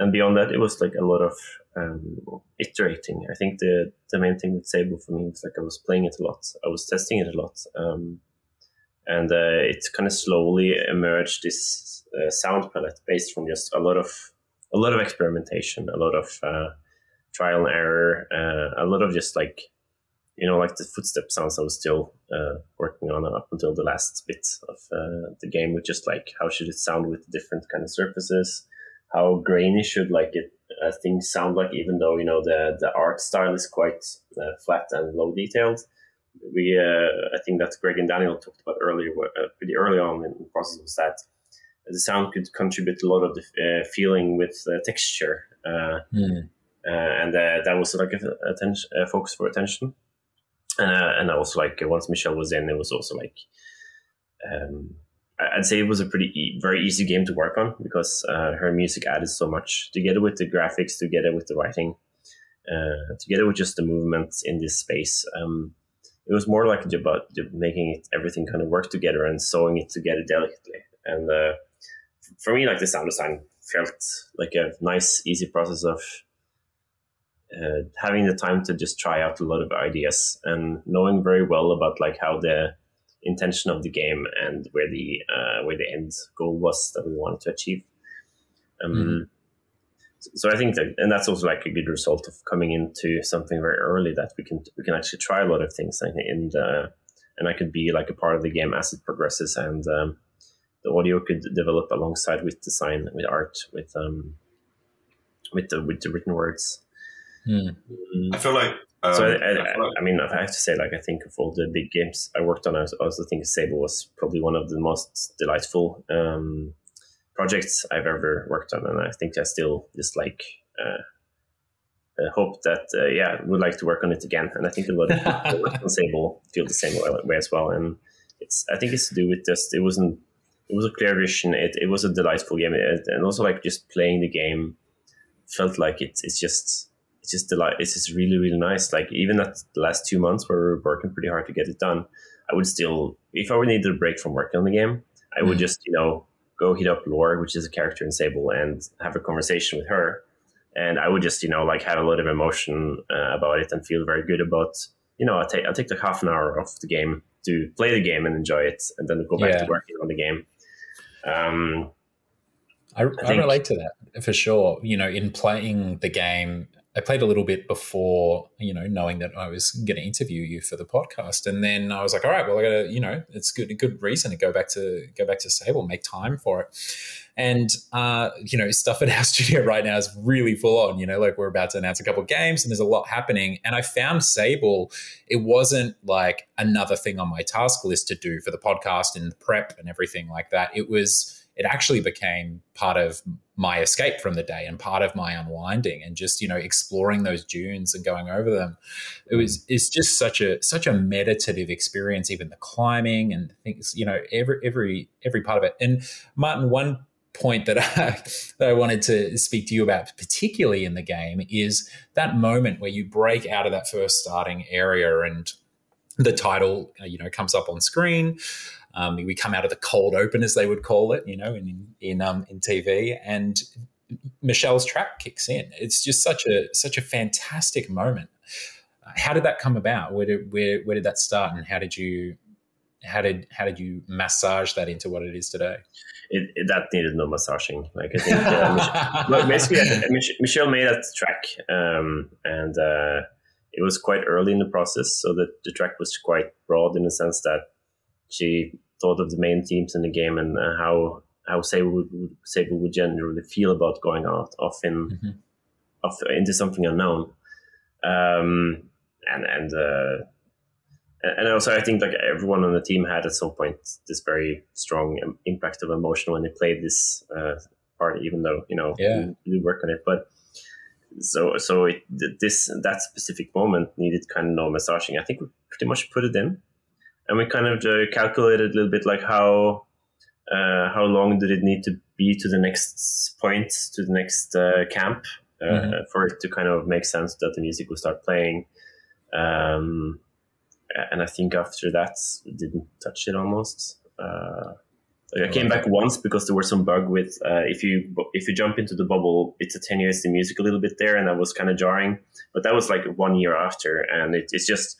and beyond that, it was like a lot of um, iterating. I think the, the main thing with Sable for me was like I was playing it a lot. I was testing it a lot. Um, and uh, it kind of slowly emerged this uh, sound palette based from just a lot of a lot of experimentation, a lot of uh, trial and error, uh, a lot of just like, you know, like the footstep sounds I was still uh, working on up until the last bit of uh, the game, with just like how should it sound with different kind of surfaces, how grainy should like it uh, things sound like, even though, you know, the, the art style is quite uh, flat and low detailed. We, uh, I think that Greg and Daniel talked about earlier, uh, pretty early on in the process, was that the sound could contribute a lot of the uh, feeling with uh, texture. Uh, mm. uh, and uh, that was like a, attention, a focus for attention. Uh, and I was like, once Michelle was in, it was also like, um, I'd say it was a pretty e- very easy game to work on, because uh, her music added so much, together with the graphics, together with the writing, uh, together with just the movements in this space. Um, it was more like about making it everything kind of work together and sewing it together delicately. And uh, for me, like, the sound design felt like a nice, easy process of uh, having the time to just try out a lot of ideas and knowing very well about like how the intention of the game and where the uh, where the end goal was that we wanted to achieve. Um, mm-hmm. So I think that, and that's also like a good result of coming into something very early, that we can we can actually try a lot of things, and and, uh, and I could be like a part of the game as it progresses, and um, the audio could develop alongside with design, with art, with um, with the with the written words. Mm. Mm. I feel like. Um, so I, I, I, I mean, I have to say, like, I think of all the big games I worked on, I also think Sable was probably one of the most delightful um, projects I've ever worked on, and I think I still just like uh, I hope that uh, yeah, would like to work on it again. And I think a lot of people who work on Sable feel the same way as well. And it's I think it's to do with just it wasn't it was a clear vision. It it was a delightful game, it, and also like just playing the game felt like it's it's just. It's just delight. It's just really, really nice. Like, even at the last two months where we were working pretty hard to get it done, I would still, if I would need a break from working on the game, I would mm. just, you know, go hit up Lore, which is a character in Sable, and have a conversation with her. And I would just, you know, like have a lot of emotion uh, about it and feel very good about, you know, I take I take like half an hour of the game to play the game and enjoy it, and then go back yeah. to working on the game. Um, I, I, I relate to that for sure. You know, in playing the game. I played a little bit before, you know, knowing that I was going to interview you for the podcast, and then I was like, "All right, well, I got to, you know, it's good, a good reason to go back to go back to Sable, make time for it." And uh, you know, stuff at our studio right now is really full on. You know, like we're about to announce a couple of games, and there's a lot happening. And I found Sable; it wasn't like another thing on my task list to do for the podcast and the prep and everything like that. It was. It actually became part of my escape from the day and part of my unwinding, and just, you know, exploring those dunes and going over them. It was, it's just such a, such a meditative experience, even the climbing and things, you know, every, every, every part of it. And Martin, one point that I, that I wanted to speak to you about, particularly in the game, is that moment where you break out of that first starting area and the title, you know, comes up on screen. Um, we come out of the cold open, as they would call it, you know, in in um, in T V, and Michelle's track kicks in. It's just such a such a fantastic moment. Uh, how did that come about? Where did where where did that start, and how did you how did how did you massage that into what it is today? It, it, that needed no massaging. Like I think, uh, Michelle, well, basically, I, Mich- Michelle made that track, um, and uh, it was quite early in the process, so that the track was quite broad in the sense that. She thought of the main themes in the game and uh, how how Sable would, Sable would generally feel about going out off in mm-hmm. off into something unknown, um, and and uh, and also I think like everyone on the team had at some point this very strong impact of emotion when they played this uh, part, even though you know yeah. we, we work on it, but. So, so it, this that specific moment needed kind of no massaging. I think we pretty much put it in. And we kind of calculated a little bit like how uh, how long did it need to be to the next point, to the next uh, camp uh, mm-hmm. for it to kind of make sense that the music would start playing. Um, and I think after that, we didn't touch it almost. Uh, I came back once because there was some bug with uh, if you if you jump into the bubble, it attenuates the music a little bit there, and that was kind of jarring. But that was like one year after, and it, it's just...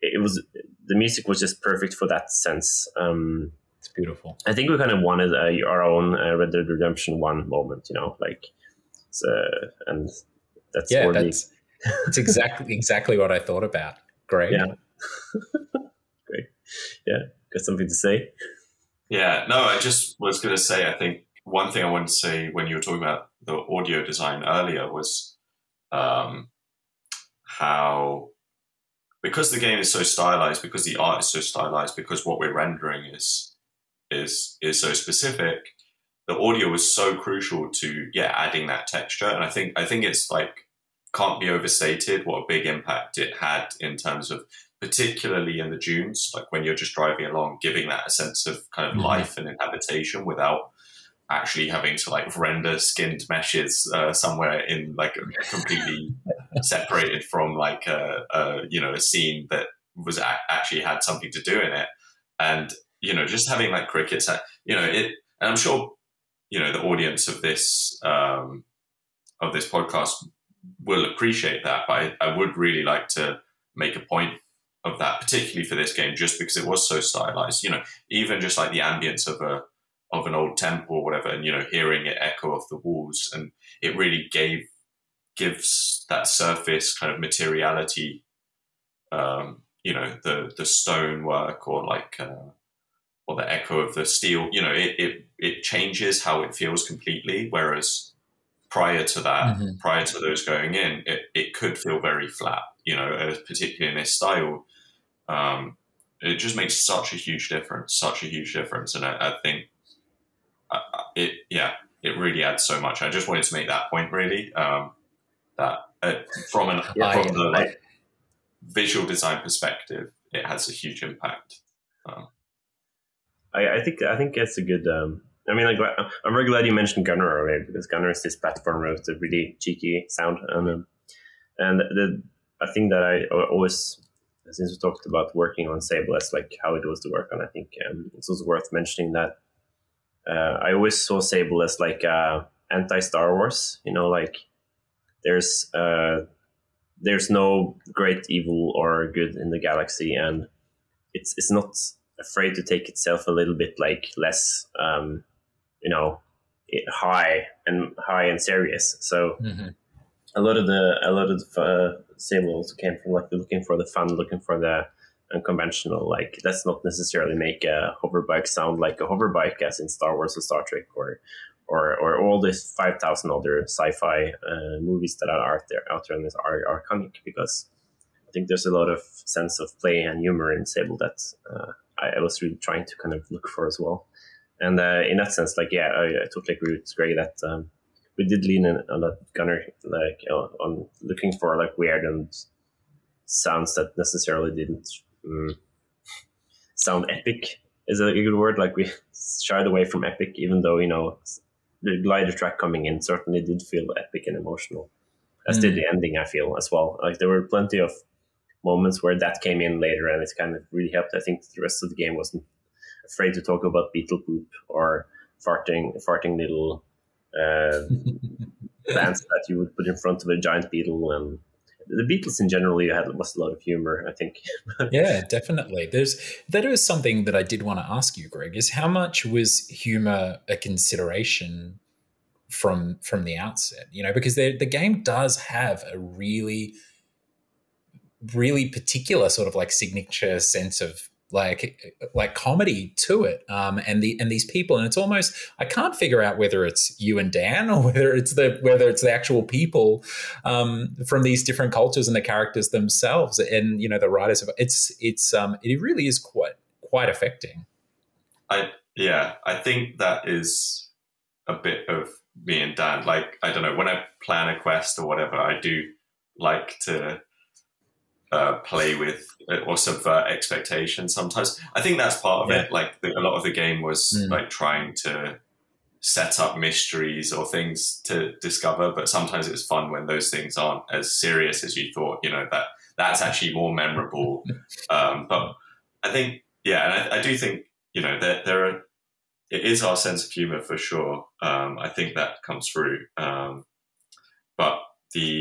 It was the music was just perfect for that sense. Um, it's beautiful. I think we kind of wanted uh, our own uh, Red Dead Redemption one moment, you know, like, so, and that's yeah, that's, that's exactly exactly what I thought about. Great, yeah, great, yeah. Got something to say? Yeah, no, I just was going to say. I think one thing I wanted to say when you were talking about the audio design earlier was um, how, because the game is so stylized, because the art is so stylized, because what we're rendering is is is so specific, the audio was so crucial to yeah adding that texture. And I think I think it's like can't be overstated what a big impact it had in terms of, particularly in the dunes, like when you're just driving along, giving that a sense of kind of mm-hmm. life and inhabitation without actually having to like render skinned meshes uh, somewhere in like completely separated from like a, a you know a scene that was a- actually had something to do in it. And you know, just having like crickets, you know it, and I'm sure you know the audience of this um, of this podcast will appreciate that, but I, I would really like to make a point of that, particularly for this game, just because it was so stylized. You know, even just like the ambience of a of an old temple or whatever, and you know, hearing it echo off the walls, and it really gave gives that surface kind of materiality. Um, you know, the the stonework or like uh, or the echo of the steel. You know, it it it changes how it feels completely. Whereas prior to that, mm-hmm. prior to those going in, it it could feel very flat. You know, particularly in this style. Um, it just makes such a huge difference, such a huge difference. And I, I think uh, it, yeah, it really adds so much. I just wanted to make that point really, um, that uh, from an yeah, from the like, like, visual design perspective, it has a huge impact. Um, I, I think, I think that's a good, um, I mean, like, I'm really glad you mentioned Gunner earlier, because Gunner is this platformer with a really cheeky sound. And, um, and the, I think that I always, since we talked about working on Sable, as like how it was to work on, I think um, it's also worth mentioning that uh, I always saw Sable as like uh, anti-Star Wars. You know, like there's uh, there's no great evil or good in the galaxy, and it's it's not afraid to take itself a little bit like less, um, you know, high and high and serious. So. Mm-hmm. A lot of the a lot of the, uh, Sable also came from like looking for the fun, looking for the unconventional. Like, let's not necessarily make a hover bike sound like a hover bike, as in Star Wars or Star Trek, or or or all these five thousand other sci-fi uh, movies that are out there out there and are, are iconic. Because I think there's a lot of sense of play and humor in Sable that uh, I, I was really trying to kind of look for as well. And uh, in that sense, like yeah, I, I totally agree with Greg that. Um, We did lean in on that Gunner, like on, on looking for like weird and sounds that necessarily didn't um, sound epic. Is that a good word? Like we shied away from epic, even though you know the glider track coming in certainly did feel epic and emotional, as mm. did the ending. I feel as well. Like there were plenty of moments where that came in later, and it kind of really helped. I think the rest of the game wasn't afraid to talk about beetle poop or farting, farting little. Uh, plants that you would put in front of a giant beetle, and the Beatles in general, you had was a lot of humor, I think. Yeah, definitely. There's that is something that I did want to ask you, Greg, is how much was humor a consideration from from the outset? You know, because the game does have a really, really particular sort of like signature sense of. like like comedy to it, um and the and these people, and it's almost I can't figure out whether it's you and Dan or whether it's the whether it's the actual people um from these different cultures and the characters themselves, and you know the writers of it's it's um it really is quite quite affecting. I yeah I think that is a bit of me and Dan. Like I don't know, when I plan a quest or whatever, I do like to Uh, play with or subvert expectations sometimes. I think that's part of yeah. it. Like the, a lot of the game was mm. like trying to set up mysteries or things to discover, but sometimes it's fun when those things aren't as serious as you thought. You know, that that's actually more memorable. um, but I think, yeah, and I, I do think, you know, there, there are, it is our sense of humor for sure. Um, I think that comes through. Um, but the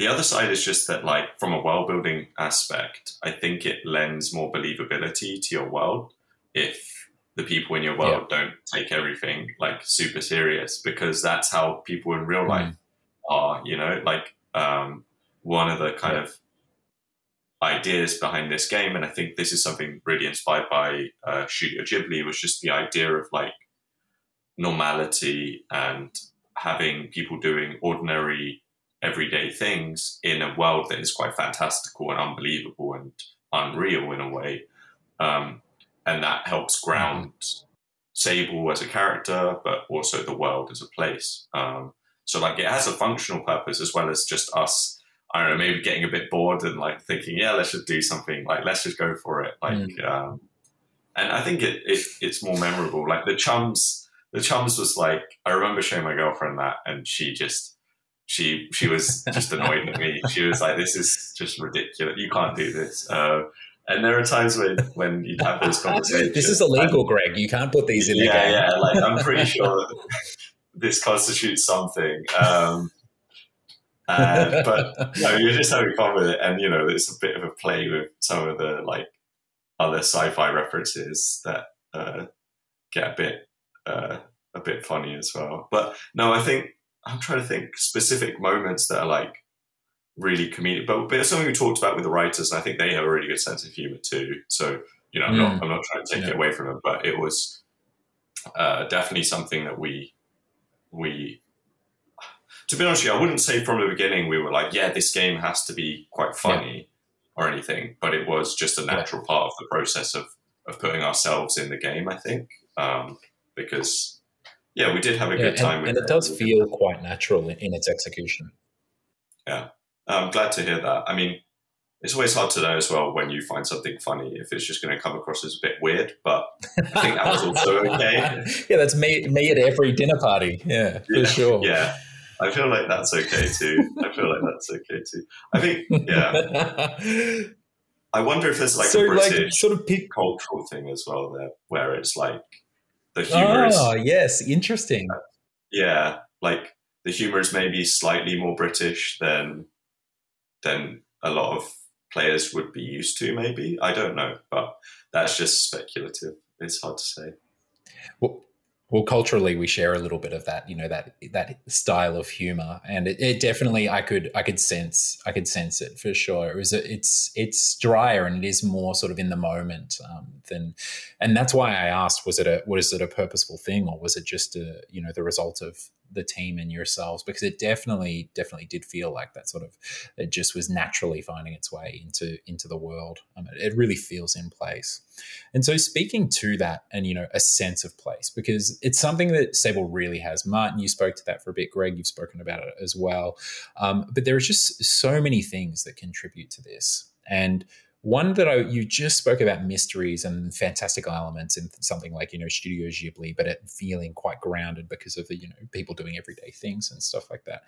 The other side is just that, like, from a world-building aspect, I think it lends more believability to your world if the people in your world yeah. don't take everything, like, super serious, because that's how people in real life mm-hmm. are, you know? Like, um, one of the kind yeah. of ideas behind this game, and I think this is something really inspired by uh, Studio Ghibli, was just the idea of, like, normality and having people doing ordinary, everyday things in a world that is quite fantastical and unbelievable and unreal in a way. Um, and that helps ground Sable as a character, but also the world as a place. Um, so like it has a functional purpose as well as just us, I don't know, maybe getting a bit bored and like thinking, yeah, let's just do something. Like, let's just go for it. Like, mm. um, and I think it, it it's more memorable. Like the chums, the chums was like, I remember showing my girlfriend that, and she just, she she was just annoyed at me. She was like, this is just ridiculous. You can't do this. Uh, and there are times when, when you have those conversations. This is illegal, and, Greg. You can't put these in the yeah, game. Yeah, yeah. Like, I'm pretty sure this constitutes something. Um, uh, but no, you're just having fun with it. And, you know, it's a bit of a play with some of the, like, other sci-fi references that uh, get a bit uh, a bit funny as well. But, no, I think... I'm trying to think specific moments that are like really comedic, but, but it's something we talked about with the writers, and I think they have a really good sense of humor too. So, you know, I'm, mm. not, I'm not trying to take yeah. it away from them, but it was uh, definitely something that we, we, to be honest with you, I wouldn't say from the beginning we were like, yeah, this game has to be quite funny yeah. or anything, but it was just a natural yeah. part of the process of, of putting ourselves in the game, I think, um, because... Yeah, we did have a yeah, good time. And, with and it, it does feel quite natural in, in its execution. Yeah. I'm glad to hear that. I mean, it's always hard to know as well when you find something funny, if it's just going to come across as a bit weird, but I think that was also okay. Yeah, that's me, me at every dinner party. Yeah, for yeah, sure. Yeah. I feel like that's okay too. I feel like that's okay too. I think, yeah. I wonder if there's like so a British like sort of pick- cultural thing as well there, where it's like, the humor is, oh, yes, interesting. Uh, yeah, like the humor is maybe slightly more British than than a lot of players would be used to, maybe. I don't know, but that's just speculative. It's hard to say. Well, well culturally, we share a little bit of that, you know, that that style of humor, and it, it definitely, I could, I could sense, I could sense it for sure. It was, a, it's, it's drier, and it is more sort of in the moment um, than, and that's why I asked, was it a, was it a purposeful thing, or was it just a, you know, the result of the team and yourselves? Because it definitely, definitely did feel like that sort of, it just was naturally finding its way into, into the world. Um, it, it really feels in place. And so speaking to that and, you know, a sense of place, because it's something that Sable really has. Martin, you spoke to that for a bit. Greg, you've spoken about it as well. Um, but there are just so many things that contribute to this. And one that I, you just spoke about, mysteries and fantastical elements and something like, you know, Studio Ghibli, but it feeling quite grounded because of the, you know, people doing everyday things and stuff like that.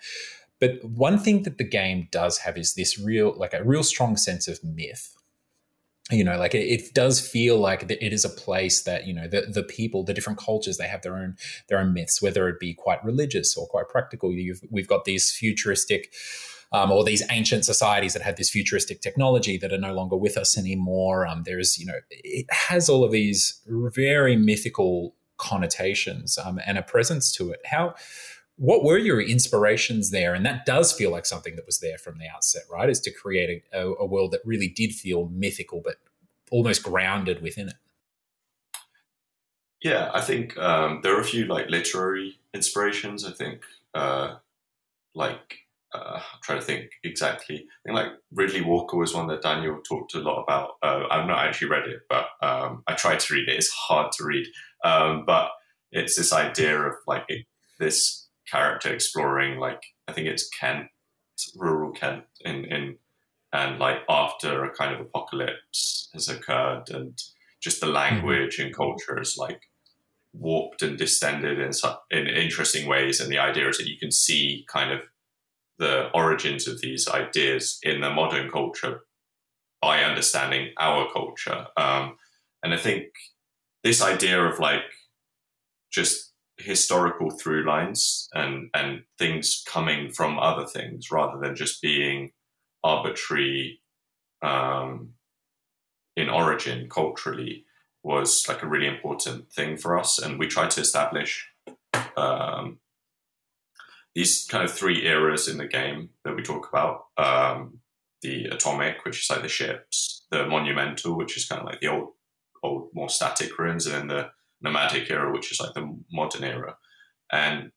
But one thing that the game does have is this real, like a real strong sense of myth. You know, like it, it does feel like it is a place that, you know, the, the people, the different cultures, they have their own their own myths, whether it be quite religious or quite practical. You've, we've got these futuristic um, or these ancient societies that had this futuristic technology that are no longer with us anymore. Um, there's, you know, it has all of these very mythical connotations um, and a presence to it. How... What were your inspirations there? And that does feel like something that was there from the outset, right? Is to create a, a world that really did feel mythical, but almost grounded within it. Yeah, I think um, there are a few like literary inspirations. I think uh, like, uh, I'm trying to think exactly. I think like Ridley Walker was one that Daniel talked a lot about. Uh, I've not actually read it, but um, I tried to read it. It's hard to read. Um, but it's this idea of like it, this, character exploring, like I think it's Kent, rural Kent, in in and like after a kind of apocalypse has occurred, and just the language mm-hmm. and culture is like warped and distended in su- in interesting ways. And the idea is that you can see kind of the origins of these ideas in the modern culture by understanding our culture. Um, and I think this idea of like just historical through lines and and things coming from other things rather than just being arbitrary um in origin culturally was like a really important thing for us, and we tried to establish um these kind of three eras in the game that we talk about, um the atomic, which is like the ships, the monumental, which is kind of like the old old more static ruins, and then the nomadic era, which is like the modern era. And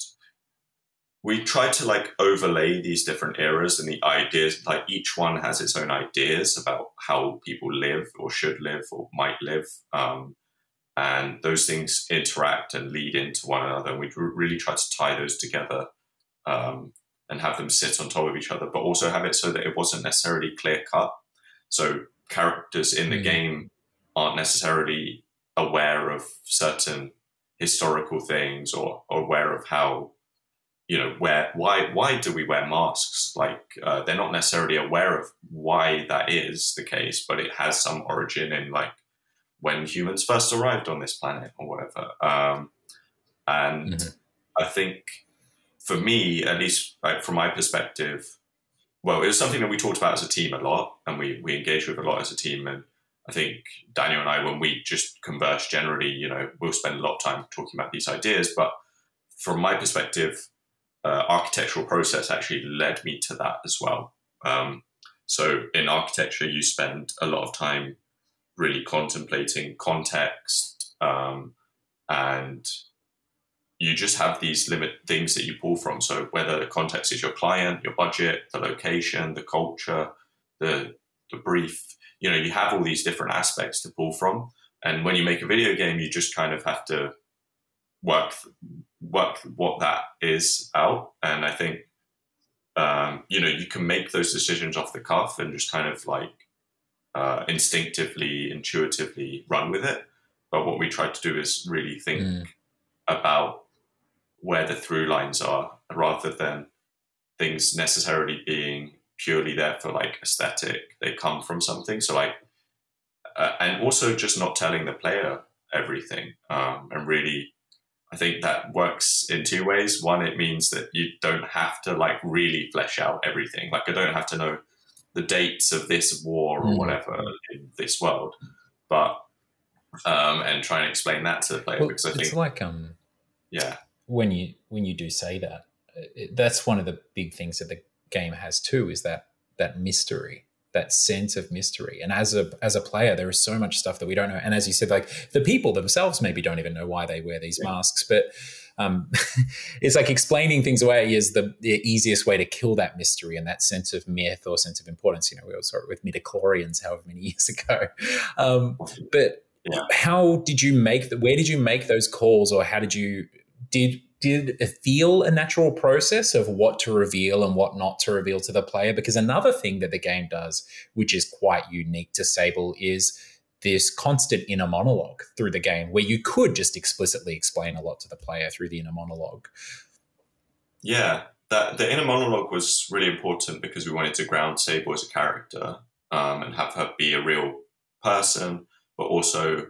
we tried to like overlay these different eras and the ideas, like each one has its own ideas about how people live or should live or might live. Um, and those things interact and lead into one another. And we really try to tie those together um, and have them sit on top of each other, but also have it so that it wasn't necessarily clear cut. So characters in the mm-hmm. game aren't necessarily aware of certain historical things or, or aware of how, you know, where, why, why do we wear masks? Like, uh, they're not necessarily aware of why that is the case, but it has some origin in like when humans first arrived on this planet or whatever. Um, and mm-hmm. I think for me, at least like from my perspective, well, it was something that we talked about as a team a lot and we, we engaged with a lot as a team. And I think Daniel and I, when we just converse generally, you know, we'll spend a lot of time talking about these ideas. But from my perspective, uh, architectural process actually led me to that as well. Um, so in architecture, you spend a lot of time really contemplating context, um, and you just have these limit things that you pull from. So whether the context is your client, your budget, the location, the culture, the the brief, you know, you have all these different aspects to pull from. And when you make a video game, you just kind of have to work work what that is out. And I think, um, you know, you can make those decisions off the cuff and just kind of like uh, instinctively, intuitively run with it. But what we try to do is really think mm. about where the through lines are, rather than things necessarily being purely there for like aesthetic. They come from something. So like, uh, and also just not telling the player everything. Um, and really, I think that works in two ways. One, it means that you don't have to like really flesh out everything. Like I don't have to know the dates of this war or whatever in this world, but, um, and try and explain that to the player. Well, because I it's think like, um, yeah, when you, when you do say that, it, that's one of the big things that the game has too, is that that mystery, that sense of mystery. And as a as a player, there is so much stuff that we don't know. And as you said, like the people themselves maybe don't even know why they wear these masks, but um it's like explaining things away is the, the easiest way to kill that mystery and that sense of myth or sense of importance. You know, we all saw it with midichlorians however many years ago. Um but yeah. How did you make the where did you make those calls, or how did you did Did it feel a natural process of what to reveal and what not to reveal to the player? Because another thing that the game does, which is quite unique to Sable, is this constant inner monologue through the game where you could just explicitly explain a lot to the player through the inner monologue. Yeah, that, the inner monologue was really important because we wanted to ground Sable as a character, um, and have her be a real person, but also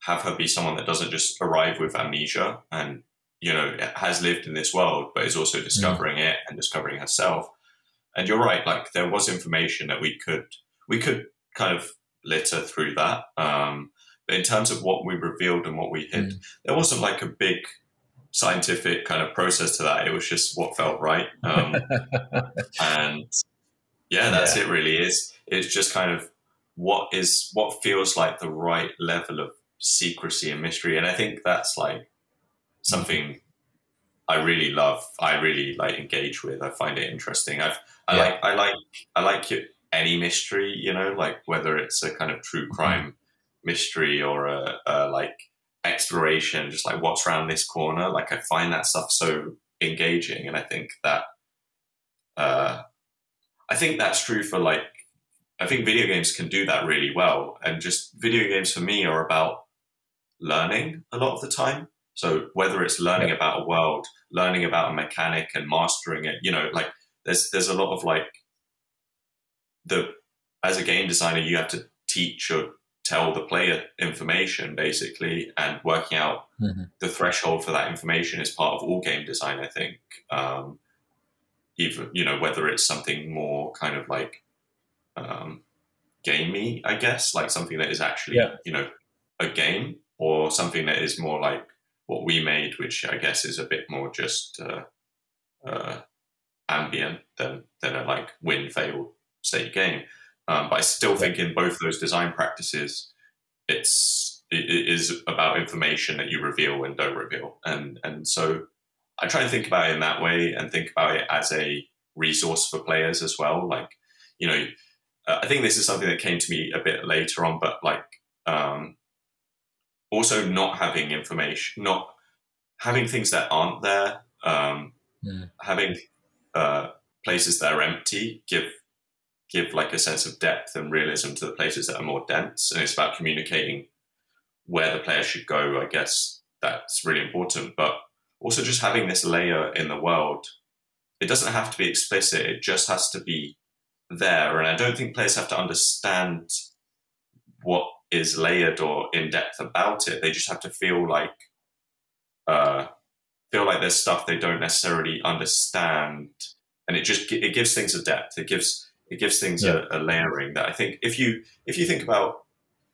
have her be someone that doesn't just arrive with amnesia and, you know, has lived in this world, but is also discovering mm. it and discovering herself. And you're right, like there was information that we could, we could kind of litter through that. Um, but in terms of what we revealed and what we hid, mm. there wasn't like a big scientific kind of process to that. It was just what felt right. Um, and yeah, that's yeah. it really is. It's just kind of what is, what feels like the right level of secrecy and mystery. And I think that's like, something I really love. I really like engage with. I find it interesting. I've, I yeah. like, I like, I like it, any mystery, you know, like whether it's a kind of true crime mm-hmm. mystery or a, a like exploration, just like what's around this corner. Like I find that stuff so engaging. And I think that, uh, I think that's true for like, I think video games can do that really well. And just video games for me are about learning a lot of the time. So whether it's learning about a world, learning about a mechanic and mastering it, you know, like there's there's a lot of like the as a game designer, you have to teach or tell the player information basically, and working out mm-hmm. the threshold for that information is part of all game design, I think. Um, even, you know, whether it's something more kind of like um, gamey, I guess, like something that is actually, yeah. you know, a game, or something that is more like what we made, which I guess is a bit more just uh, uh, ambient than than a like win fail state game. Um, but I still think in both those design practices, it's it, it is about information that you reveal and don't reveal, and and so I try and think about it in that way and think about it as a resource for players as well. Like, you know, uh, I think this is something that came to me a bit later on, but like um, also not having information, not having things that aren't there, um, yeah. having uh, places that are empty give give like a sense of depth and realism to the places that are more dense. And it's about communicating where the player should go. I guess that's really important, but also just having this layer in the world, it doesn't have to be explicit. It just has to be there. And I don't think players have to understand what is layered or in depth about it. They just have to feel like, uh, feel like there's stuff they don't necessarily understand. And it just, it gives things a depth. It gives, it gives things yeah. a, a layering that I think if you, if you think about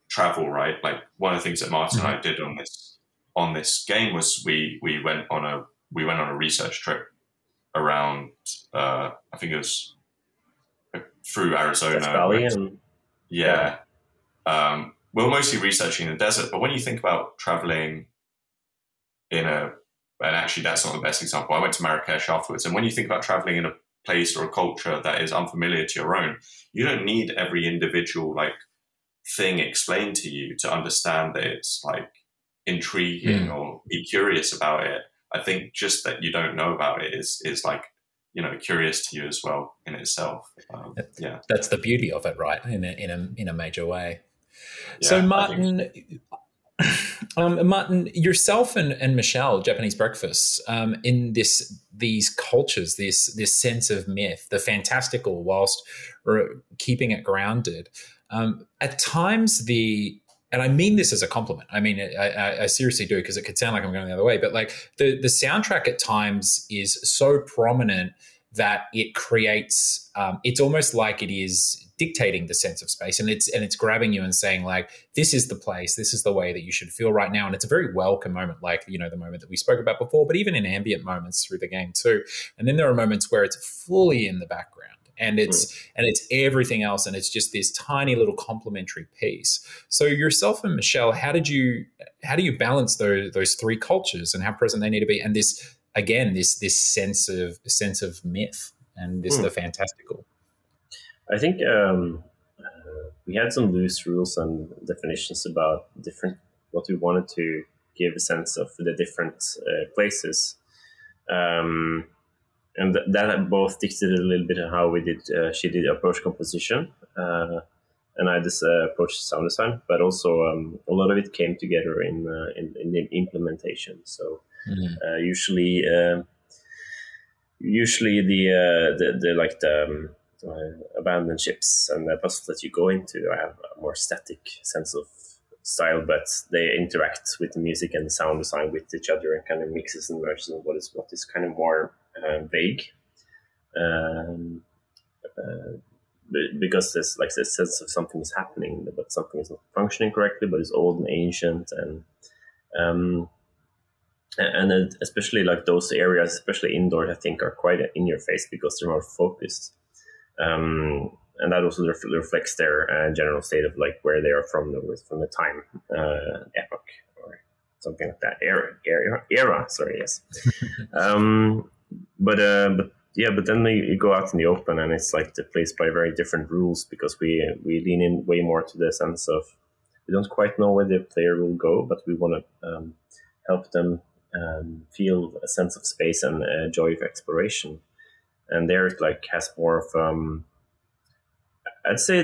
travel, right? Like one of the things that Martin mm-hmm. and I did on this, on this game was we, we went on a, we went on a research trip around, uh, I think it was through Arizona. And, yeah. yeah. Um, we were mostly researching the desert, but when you think about traveling in a, and actually that's not the best example. I went to Marrakesh afterwards. And when you think about traveling in a place or a culture that is unfamiliar to your own, you don't need every individual like thing explained to you to understand that it's like intriguing mm. or be curious about it. I think just that you don't know about it is, is like, you know, curious to you as well in itself. Um, yeah. That's the beauty of it, right? In a, in a, in a major way. Yeah, so Martin, um, Martin, yourself and, and Michelle, Japanese Breakfast, um, in this, these cultures, this, this sense of myth, the fantastical whilst keeping it grounded. Um, at times the, and I mean this as a compliment. I mean, I, I, I seriously do, because it could sound like I'm going the other way. But like the, the soundtrack at times is so prominent that it creates, um, it's almost like it is dictating the sense of space, and it's and it's grabbing you and saying like, this is the place, this is the way that you should feel right now. And it's a very welcome moment, like, you know, the moment that we spoke about before, but even in ambient moments through the game too. And then there are moments where it's fully in the background. And it's mm. and it's everything else, and it's just this tiny little complementary piece. So yourself and Michelle, how did you how do you balance those those three cultures and how present they need to be, and this again this this sense of sense of myth and this mm. the fantastical? I think um, uh, we had some loose rules and definitions about different what we wanted to give a sense of the different uh, places. Um, And that both dictated a little bit of how we did. Uh, she did approach composition, uh, and I just uh, approached sound design. But also, um, a lot of it came together in uh, in, in the implementation. So mm-hmm. uh, usually, uh, usually the, uh, the the like the um, uh, abandoned ships and the puzzle that you go into, I have a more static sense of style, but they interact with the music and the sound design with each other, and kind of mixes and merges and what is what is kind of more. Uh, vague, um, uh, b- because there's like this sense of something is happening, but something is not functioning correctly, but it's old and ancient, and um, and, and it, especially like those areas, especially indoors, I think are quite in your face because they're more focused, um, and that also ref- reflects their uh, general state of like where they are from, the from the time uh, epoch or something like that era era era. Sorry, yes. Um, But uh, but yeah, but then you go out in the open and it's like the place by very different rules, because we we lean in way more to the sense of we don't quite know where the player will go, but we want to um, help them um, feel a sense of space and uh, joy of exploration. And there it like has more of um, I'd say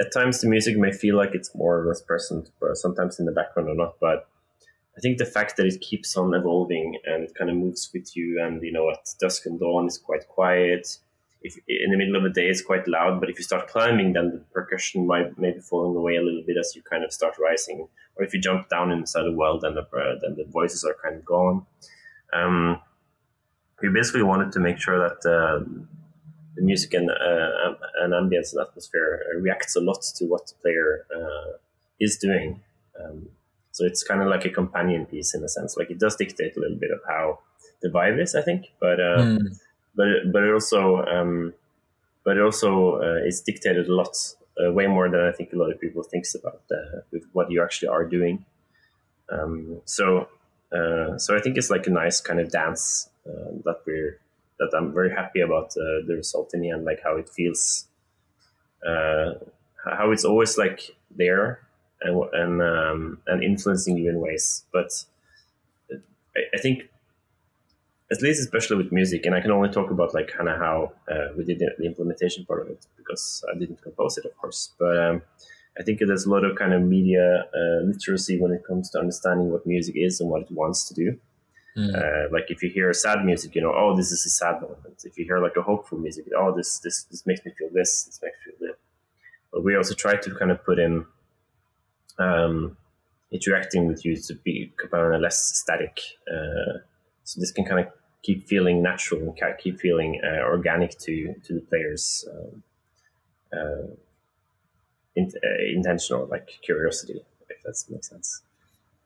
at times the music may feel like it's more or less present, but sometimes in the background or not, but. I think the fact that it keeps on evolving and it kind of moves with you, and you know at dusk and dawn it's quite quiet. If in the middle of the day it's quite loud, but if you start climbing, then the percussion might maybe falling away a little bit as you kind of start rising. Or if you jump down inside the well, then the uh, then the voices are kind of gone. Um, we basically wanted to make sure that uh, the music and uh, and ambience and atmosphere reacts a lot to what the player uh, is doing. Um, So it's kind of like a companion piece in a sense. Like it does dictate a little bit of how the vibe is, I think. But uh, mm. but but it also um, but it also uh, it's dictated a lot, uh, way more than I think a lot of people thinks about uh, with what you actually are doing. Um, so Uh, so I think it's like a nice kind of dance uh, that we're that I'm very happy about uh, the result in the end, like how it feels, uh, how it's always like there and and um, and influencing you in ways. But I, I think, at least especially with music, and I can only talk about like kind of how uh, we did the implementation part of it because I didn't compose it, of course, but. Um, I think there's a lot of kind of media uh, literacy when it comes to understanding what music is and what it wants to do. Mm. Uh, like if you hear sad music, you know, oh, this is a sad moment. If you hear like a hopeful music, oh, this this this makes me feel this, this makes me feel that. But we also try to kind of put in um, interacting with you to be kind of less static. Uh, so this can kind of keep feeling natural and kind of keep feeling uh, organic to to the players. Um, uh, intentional, like curiosity, if that makes sense.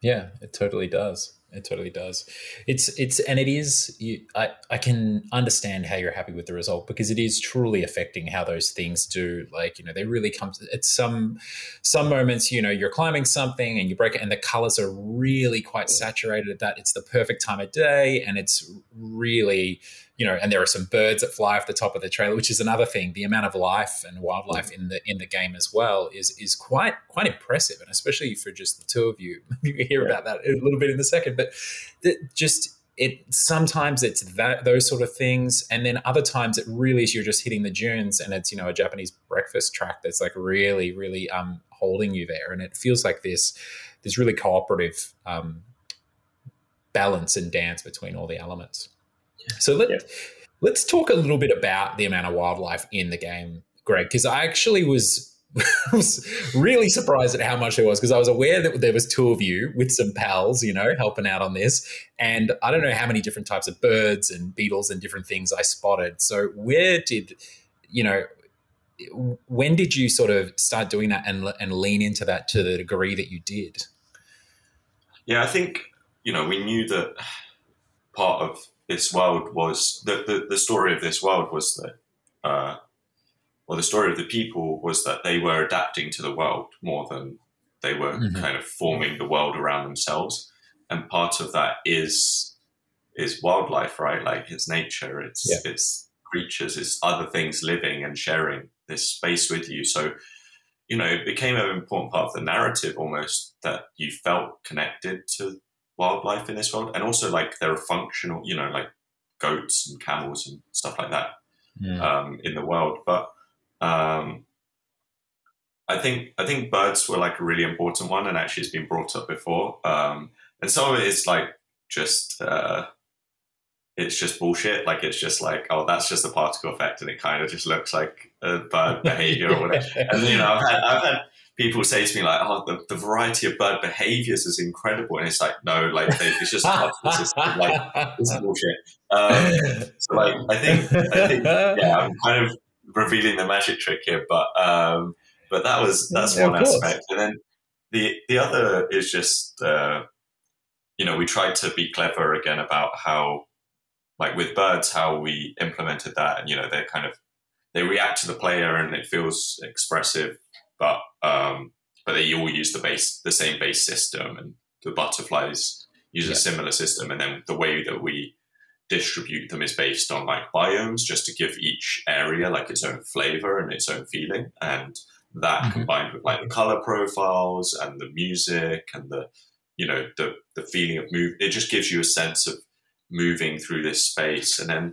Yeah, it totally does. It totally does. It's, it's, and it is, you, I, I can understand how you're happy with the result because it is truly affecting how those things do. Like, you know, they really come to, it's some, some moments, you know, you're climbing something and you break it and the colors are really quite saturated at that. It's the perfect time of day and it's really, you know, and there are some birds that fly off the top of the trailer, which is another thing. The amount of life and wildlife in the, in the game as well is, is quite, quite impressive. And especially for just the two of you, you hear about that a little bit in a second, but But just it sometimes it's that those sort of things, and then other times it really is you're just hitting the dunes, and it's, you know, a Japanese breakfast track that's like really, really um, holding you there, and it feels like this this really cooperative um, balance and dance between all the elements. Yeah. So let yeah. let's talk a little bit about the amount of wildlife in the game, Greg, because I actually was. I was really surprised at how much there was because I was aware that there was two of you with some pals, you know, helping out on this. And I don't know how many different types of birds and beetles and different things I spotted. So where did, you know, when did you sort of start doing that and, and lean into that to the degree that you did? Yeah, I think, you know, we knew that part of this world was, the, the, the story of this world was that, uh, Well, the story of the people was that they were adapting to the world more than they were mm-hmm. kind of forming the world around themselves. And part of that is is wildlife, right? Like it's nature, it's yeah. it's creatures, it's other things living and sharing this space with you. So, you know, it became an important part of the narrative almost that you felt connected to wildlife in this world. And also like there are functional, you know, like goats and camels and stuff like that yeah. um, in the world. But Um, I think I think birds were like a really important one, and actually it's been brought up before. Um, and some of it is like just uh, it's just bullshit. Like it's just like, oh, that's just a particle effect, and it kind of just looks like a bird behavior or whatever. And you know, I've had, I've had people say to me like, oh, the, the variety of bird behaviors is incredible, and it's like, no, like they, it's just a particle system. Like it's bullshit. Um, so like I think I think yeah, I'm kind of. revealing the magic trick here, but um, but that was that's yeah, one aspect, and then the the other is just uh, you know we tried to be clever again about how like with birds how we implemented that, and you know they kind of they react to the player and it feels expressive, but um, but they all use the base the same base system, and the butterflies use yeah. a similar system, and then the way that we distribute them is based on like biomes, just to give each area like its own flavor and its own feeling, and that mm-hmm. combined with like the color profiles and the music and the you know the the feeling of move, it just gives you a sense of moving through this space. And then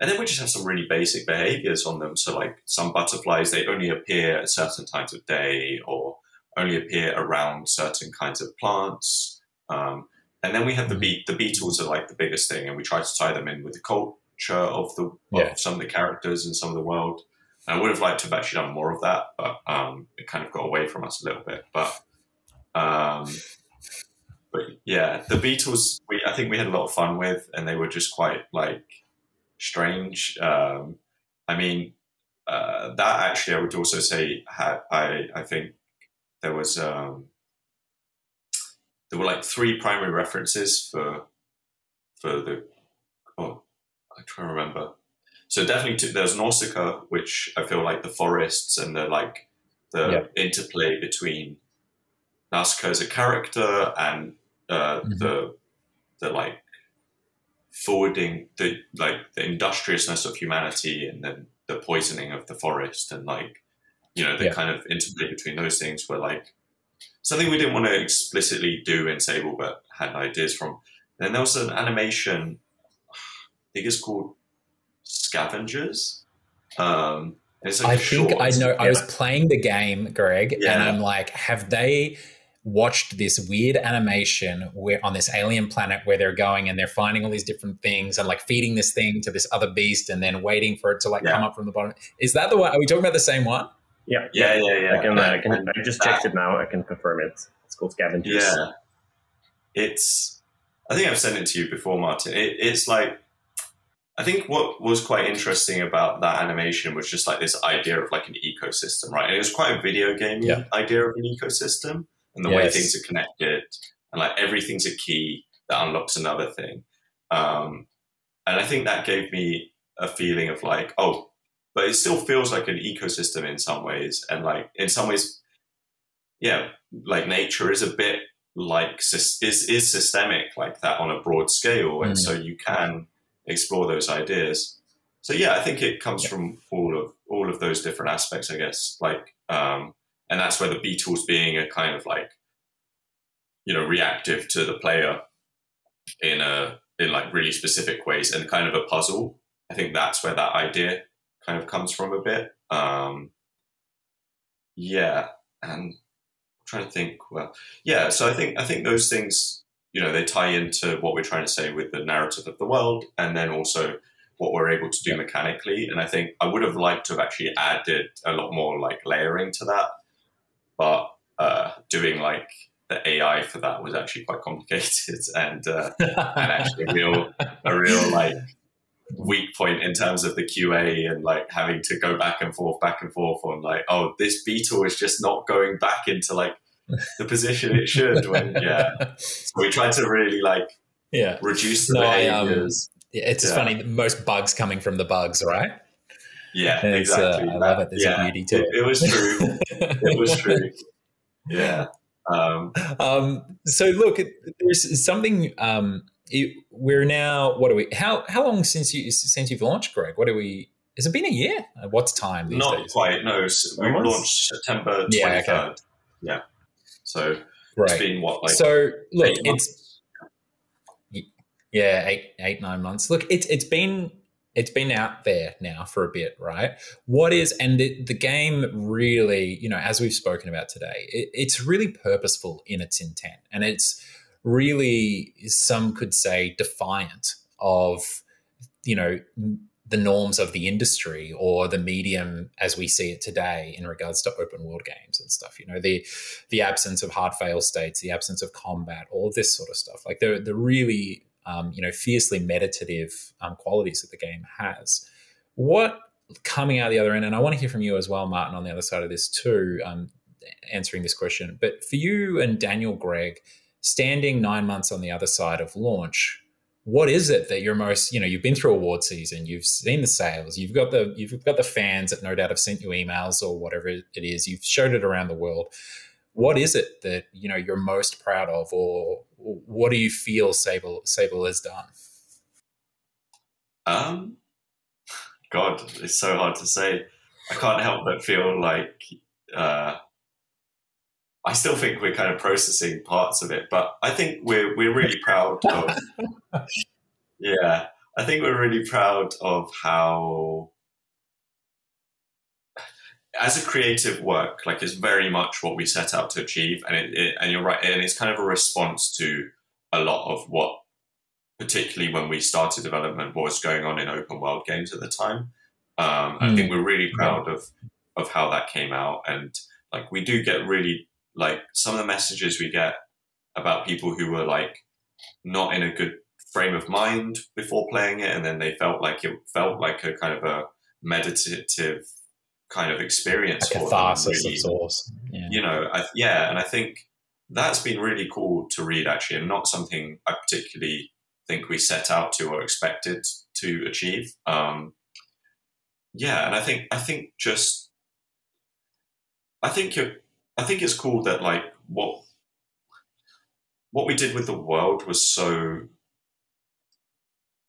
and then we just have some really basic behaviors on them, so like some butterflies, they only appear at certain times of day or only appear around certain kinds of plants. um And then we have the be- the Beatles are like the biggest thing, and we try to tie them in with the culture of the of yeah. some of the characters and some of the world. And I would have liked to have actually done more of that, but um, it kind of got away from us a little bit. But um, but yeah, the Beatles, we I think we had a lot of fun with, and they were just quite like strange. Um, I mean, uh, that actually I would also say had, I I think there was. Um, There were like three primary references for for the oh I try to remember. So definitely two, there's Nausicaa, which I feel like the forests and the like the yeah. interplay between Nausicaa as a character and uh, mm-hmm. the the like forwarding the like the industriousness of humanity and then the poisoning of the forest and like, you know, the yeah. kind of interplay between those things were like something we didn't want to explicitly do in Sable but had ideas from. And then there was an animation, I think it's called Scavengers. Um, it's like I think short. I know yeah. I was playing the game, Greg, yeah. and I'm like, have they watched this weird animation where on this alien planet where they're going and they're finding all these different things and like feeding this thing to this other beast and then waiting for it to like yeah. come up from the bottom? Is that the one? Are we talking about the same one? Yeah, yeah, yeah, yeah. I, can, uh, I, can, I just checked it now. I can confirm it. It's called Scavengers. Yeah, it's. I think I've sent it to you before, Martin. It, it's like, I think what was quite interesting about that animation was just like this idea of like an ecosystem, right? And it was quite a video game yeah. idea of an ecosystem and the yes. way things are connected and like everything's a key that unlocks another thing. Um, and I think that gave me a feeling of like, oh, but it still feels like an ecosystem in some ways. And like, in some ways, yeah, like nature is a bit like, is, is systemic like that on a broad scale. And mm. so you can explore those ideas. So yeah, I think it comes yeah. from all of, all of those different aspects, I guess. Like, um, and that's where the Beatles being a kind of like, you know, reactive to the player in a, in like really specific ways and kind of a puzzle. I think that's where that idea kind of comes from a bit. Um, yeah. And I'm trying to think, well, yeah. So I think, I think those things, you know, they tie into what we're trying to say with the narrative of the world and then also what we're able to do yeah. mechanically. And I think I would have liked to have actually added a lot more like layering to that, but uh, doing like the A I for that was actually quite complicated and, uh, and actually a real, a real like, weak point in terms of the Q A and like having to go back and forth, back and forth on like, oh, this beetle is just not going back into like the position it should. When yeah, so we tried to really like yeah reduce the no, behaviors. Um, it's yeah. funny. Most bugs coming from the bugs, right? Yeah, and exactly. Uh, I love it. There's yeah, a beauty to it. It, it was true. It was true. Yeah. Um, um. So look, there's something. Um. It, we're now. What are we? How how long since you since you've launched, Greg? What are we? Has it been a year? What's time? These Not days? Quite. No, so we launched September twenty third. Yeah, okay. yeah. So right. it's been what? Like so look, eight it's months? yeah, eight eight nine months. Look, it's it's been it's been out there now for a bit, right? What is and the, the game really, you know, as we've spoken about today, it, it's really purposeful in its intent, and it's. Really, some could say defiant of, you know, the norms of the industry or the medium as we see it today in regards to open world games and stuff. You know, the the absence of hard fail states, the absence of combat, all of this sort of stuff. Like the the really, um, you know, fiercely meditative um, qualities that the game has. What coming out the other end, and I want to hear from you as well, Martin, on the other side of this too, um, answering this question. But for you and Daniel, Greg. Standing nine months on the other side of launch, what is it that you're most, you know, you've been through award season, you've seen the sales, you've got the you've got the fans that no doubt have sent you emails or whatever it is, you've showed it around the world. What is it that, you know, you're most proud of or what do you feel Sable Sable has done? Um, God, it's so hard to say. I can't help but feel like... Uh, I still think we're kind of processing parts of it, but I think we're we're really proud of yeah. I think we're really proud of how as a creative work, like it's very much what we set out to achieve. And it, it and you're right, and it's kind of a response to a lot of what particularly when we started development, what was going on in open world games at the time. Um, mm. I think we're really proud of of how that came out and like we do get really like some of the messages we get about people who were like not in a good frame of mind before playing it. And then they felt like it felt like a kind of a meditative kind of experience. Like for catharsis really, of sorts. Yeah. You know, I, yeah. And I think that's been really cool to read actually and not something I particularly think we set out to or expected to achieve. Um, yeah. And I think, I think just, I think you're, I think it's cool that like what what we did with the world was so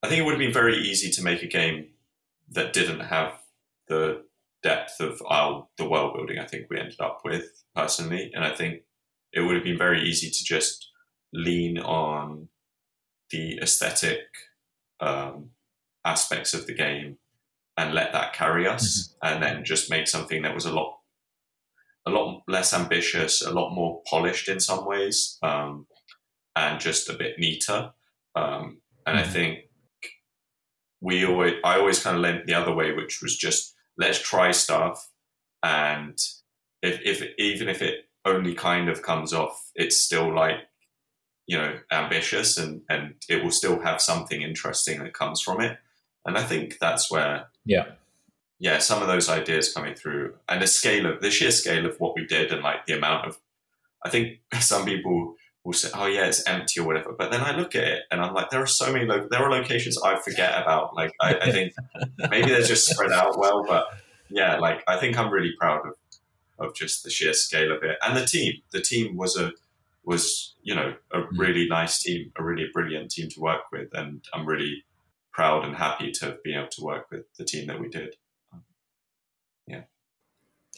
I think it would have been very easy to make a game that didn't have the depth of our, the world building I think we ended up with personally. And I think it would have been very easy to just lean on the aesthetic um, aspects of the game and let that carry us, mm-hmm. and then just make something that was a lot a lot less ambitious, a lot more polished in some ways, um, and just a bit neater. Um, and mm-hmm. I think we always, I always kind of leant the other way, which was just let's try stuff, and if, if even if it only kind of comes off, it's still like, you know, ambitious, and, and it will still have something interesting that comes from it. And I think that's where, yeah, yeah, some of those ideas coming through, and the scale of the sheer scale of what we did, and like the amount of, I think some people will say, "Oh yeah, it's empty" or whatever. But then I look at it and I'm like, there are so many, lo- there are locations I forget about. Like I, I think maybe they're just spread out well, but yeah, like I think I'm really proud of of just the sheer scale of it, and the team. The team was a was you know a really nice team, a really brilliant team to work with, and I'm really proud and happy to have been able to work with the team that we did. Yeah.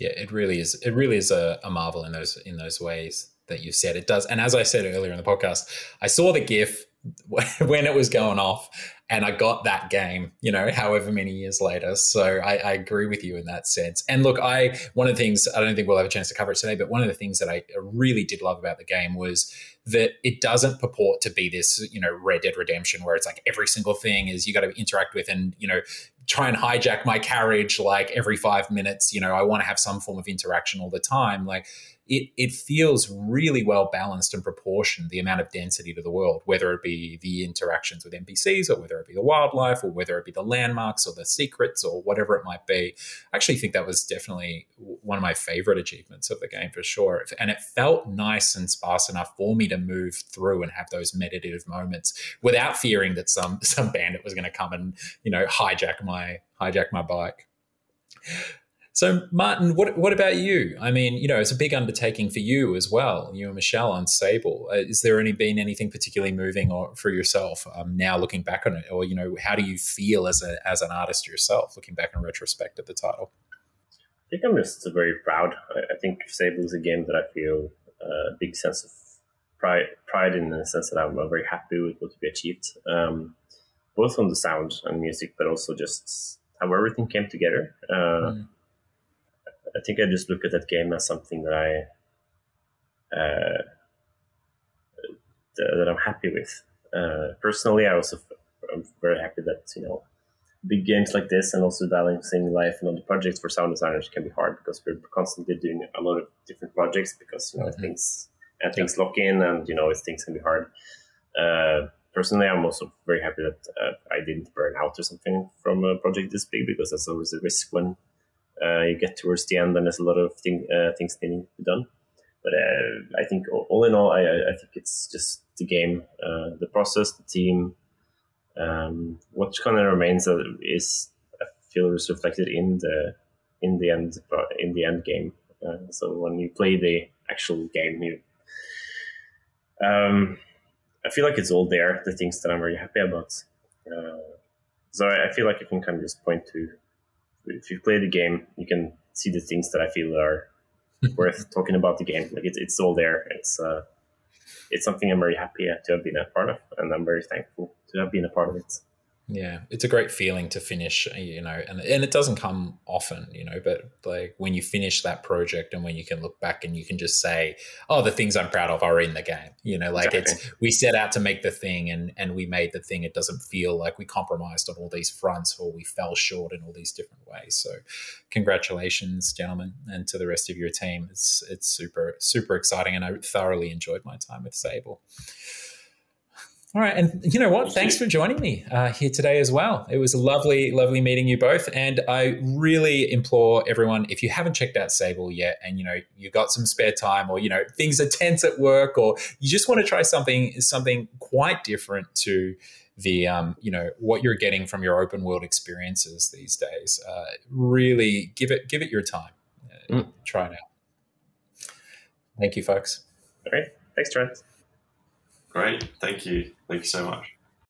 Yeah, it really is. It really is a, a marvel in those, in those ways that you said it does. And as I said earlier in the podcast, I saw the GIF when it was going off and I got that game, you know, however many years later. So I, I agree with you in that sense. And look, I, one of the things, I don't think we'll have a chance to cover it today, but one of the things that I really did love about the game was that it doesn't purport to be this, you know, Red Dead Redemption where it's like every single thing is you got to interact with and, you know, try and hijack my carriage like every five minutes. You know, I want to have some form of interaction all the time. Like, It it feels really well balanced and proportioned, the amount of density to the world, whether it be the interactions with N P Cs or whether it be the wildlife or whether it be the landmarks or the secrets or whatever it might be. I actually think that was definitely one of my favorite achievements of the game for sure. And it felt nice and sparse enough for me to move through and have those meditative moments without fearing that some some bandit was going to come and, you know, hijack my hijack my bike. So, Martin, what what about you? I mean, you know, it's a big undertaking for you as well, you and Michelle on Sable. Is there any been anything particularly moving or for yourself um, now looking back on it? Or, you know, how do you feel as a as an artist yourself looking back in retrospect at the title? I think I'm just very proud. I, I think Sable is a game that I feel a big sense of pride, pride in the sense that I'm very happy with what we achieved, um, both on the sound and music, but also just how everything came together. Uh, mm. I think I just look at that game as something that I uh, th- that I'm happy with. Uh, personally, I also f- I'm very happy that, you know, big games like this and also balancing life and other projects for sound designers can be hard because we're constantly doing a lot of different projects because, you know, mm-hmm. things and things yeah. lock in and, you know, it's, things can be hard. Uh, personally, I'm also very happy that uh, I didn't burn out or something from a project this big because that's always a risk when. Uh, you get towards the end, and there's a lot of thing, uh, things needing to be done. But uh, I think, all in all, I, I think it's just the game, uh, the process, the team. Um, what kind of remains is, I feel, is reflected in the in the end in the end game. Uh, so when you play the actual game, you, um, I feel like it's all there. The things that I'm really happy about. Uh, so I, I feel like I can kind of just point to. If you play the game, you can see the things that I feel are worth talking about the game. Like it's it's all there. It's uh, it's something I'm very happy to have been a part of, and I'm very thankful to have been a part of it. Yeah, it's a great feeling to finish, you know, and and it doesn't come often, you know, but like when you finish that project and when you can look back and you can just say, oh, the things I'm proud of are in the game, you know, like exactly. It's we set out to make the thing and, and we made the thing. It doesn't feel like we compromised on all these fronts or we fell short in all these different ways. So congratulations, gentlemen, and to the rest of your team. It's, it's super, super exciting, and I thoroughly enjoyed my time with Sable. All right. And you know what? Thanks for joining me uh, here today as well. It was lovely, lovely meeting you both. And I really implore everyone, if you haven't checked out Sable yet and, you know, you got some spare time or, you know, things are tense at work or you just want to try something, something quite different to the, um, you know, what you're getting from your open world experiences these days, uh, really give it, give it your time. Uh, mm. Try it out. Thank you, folks. All right. Thanks, Trent. Great. Thank you. Thank you so much.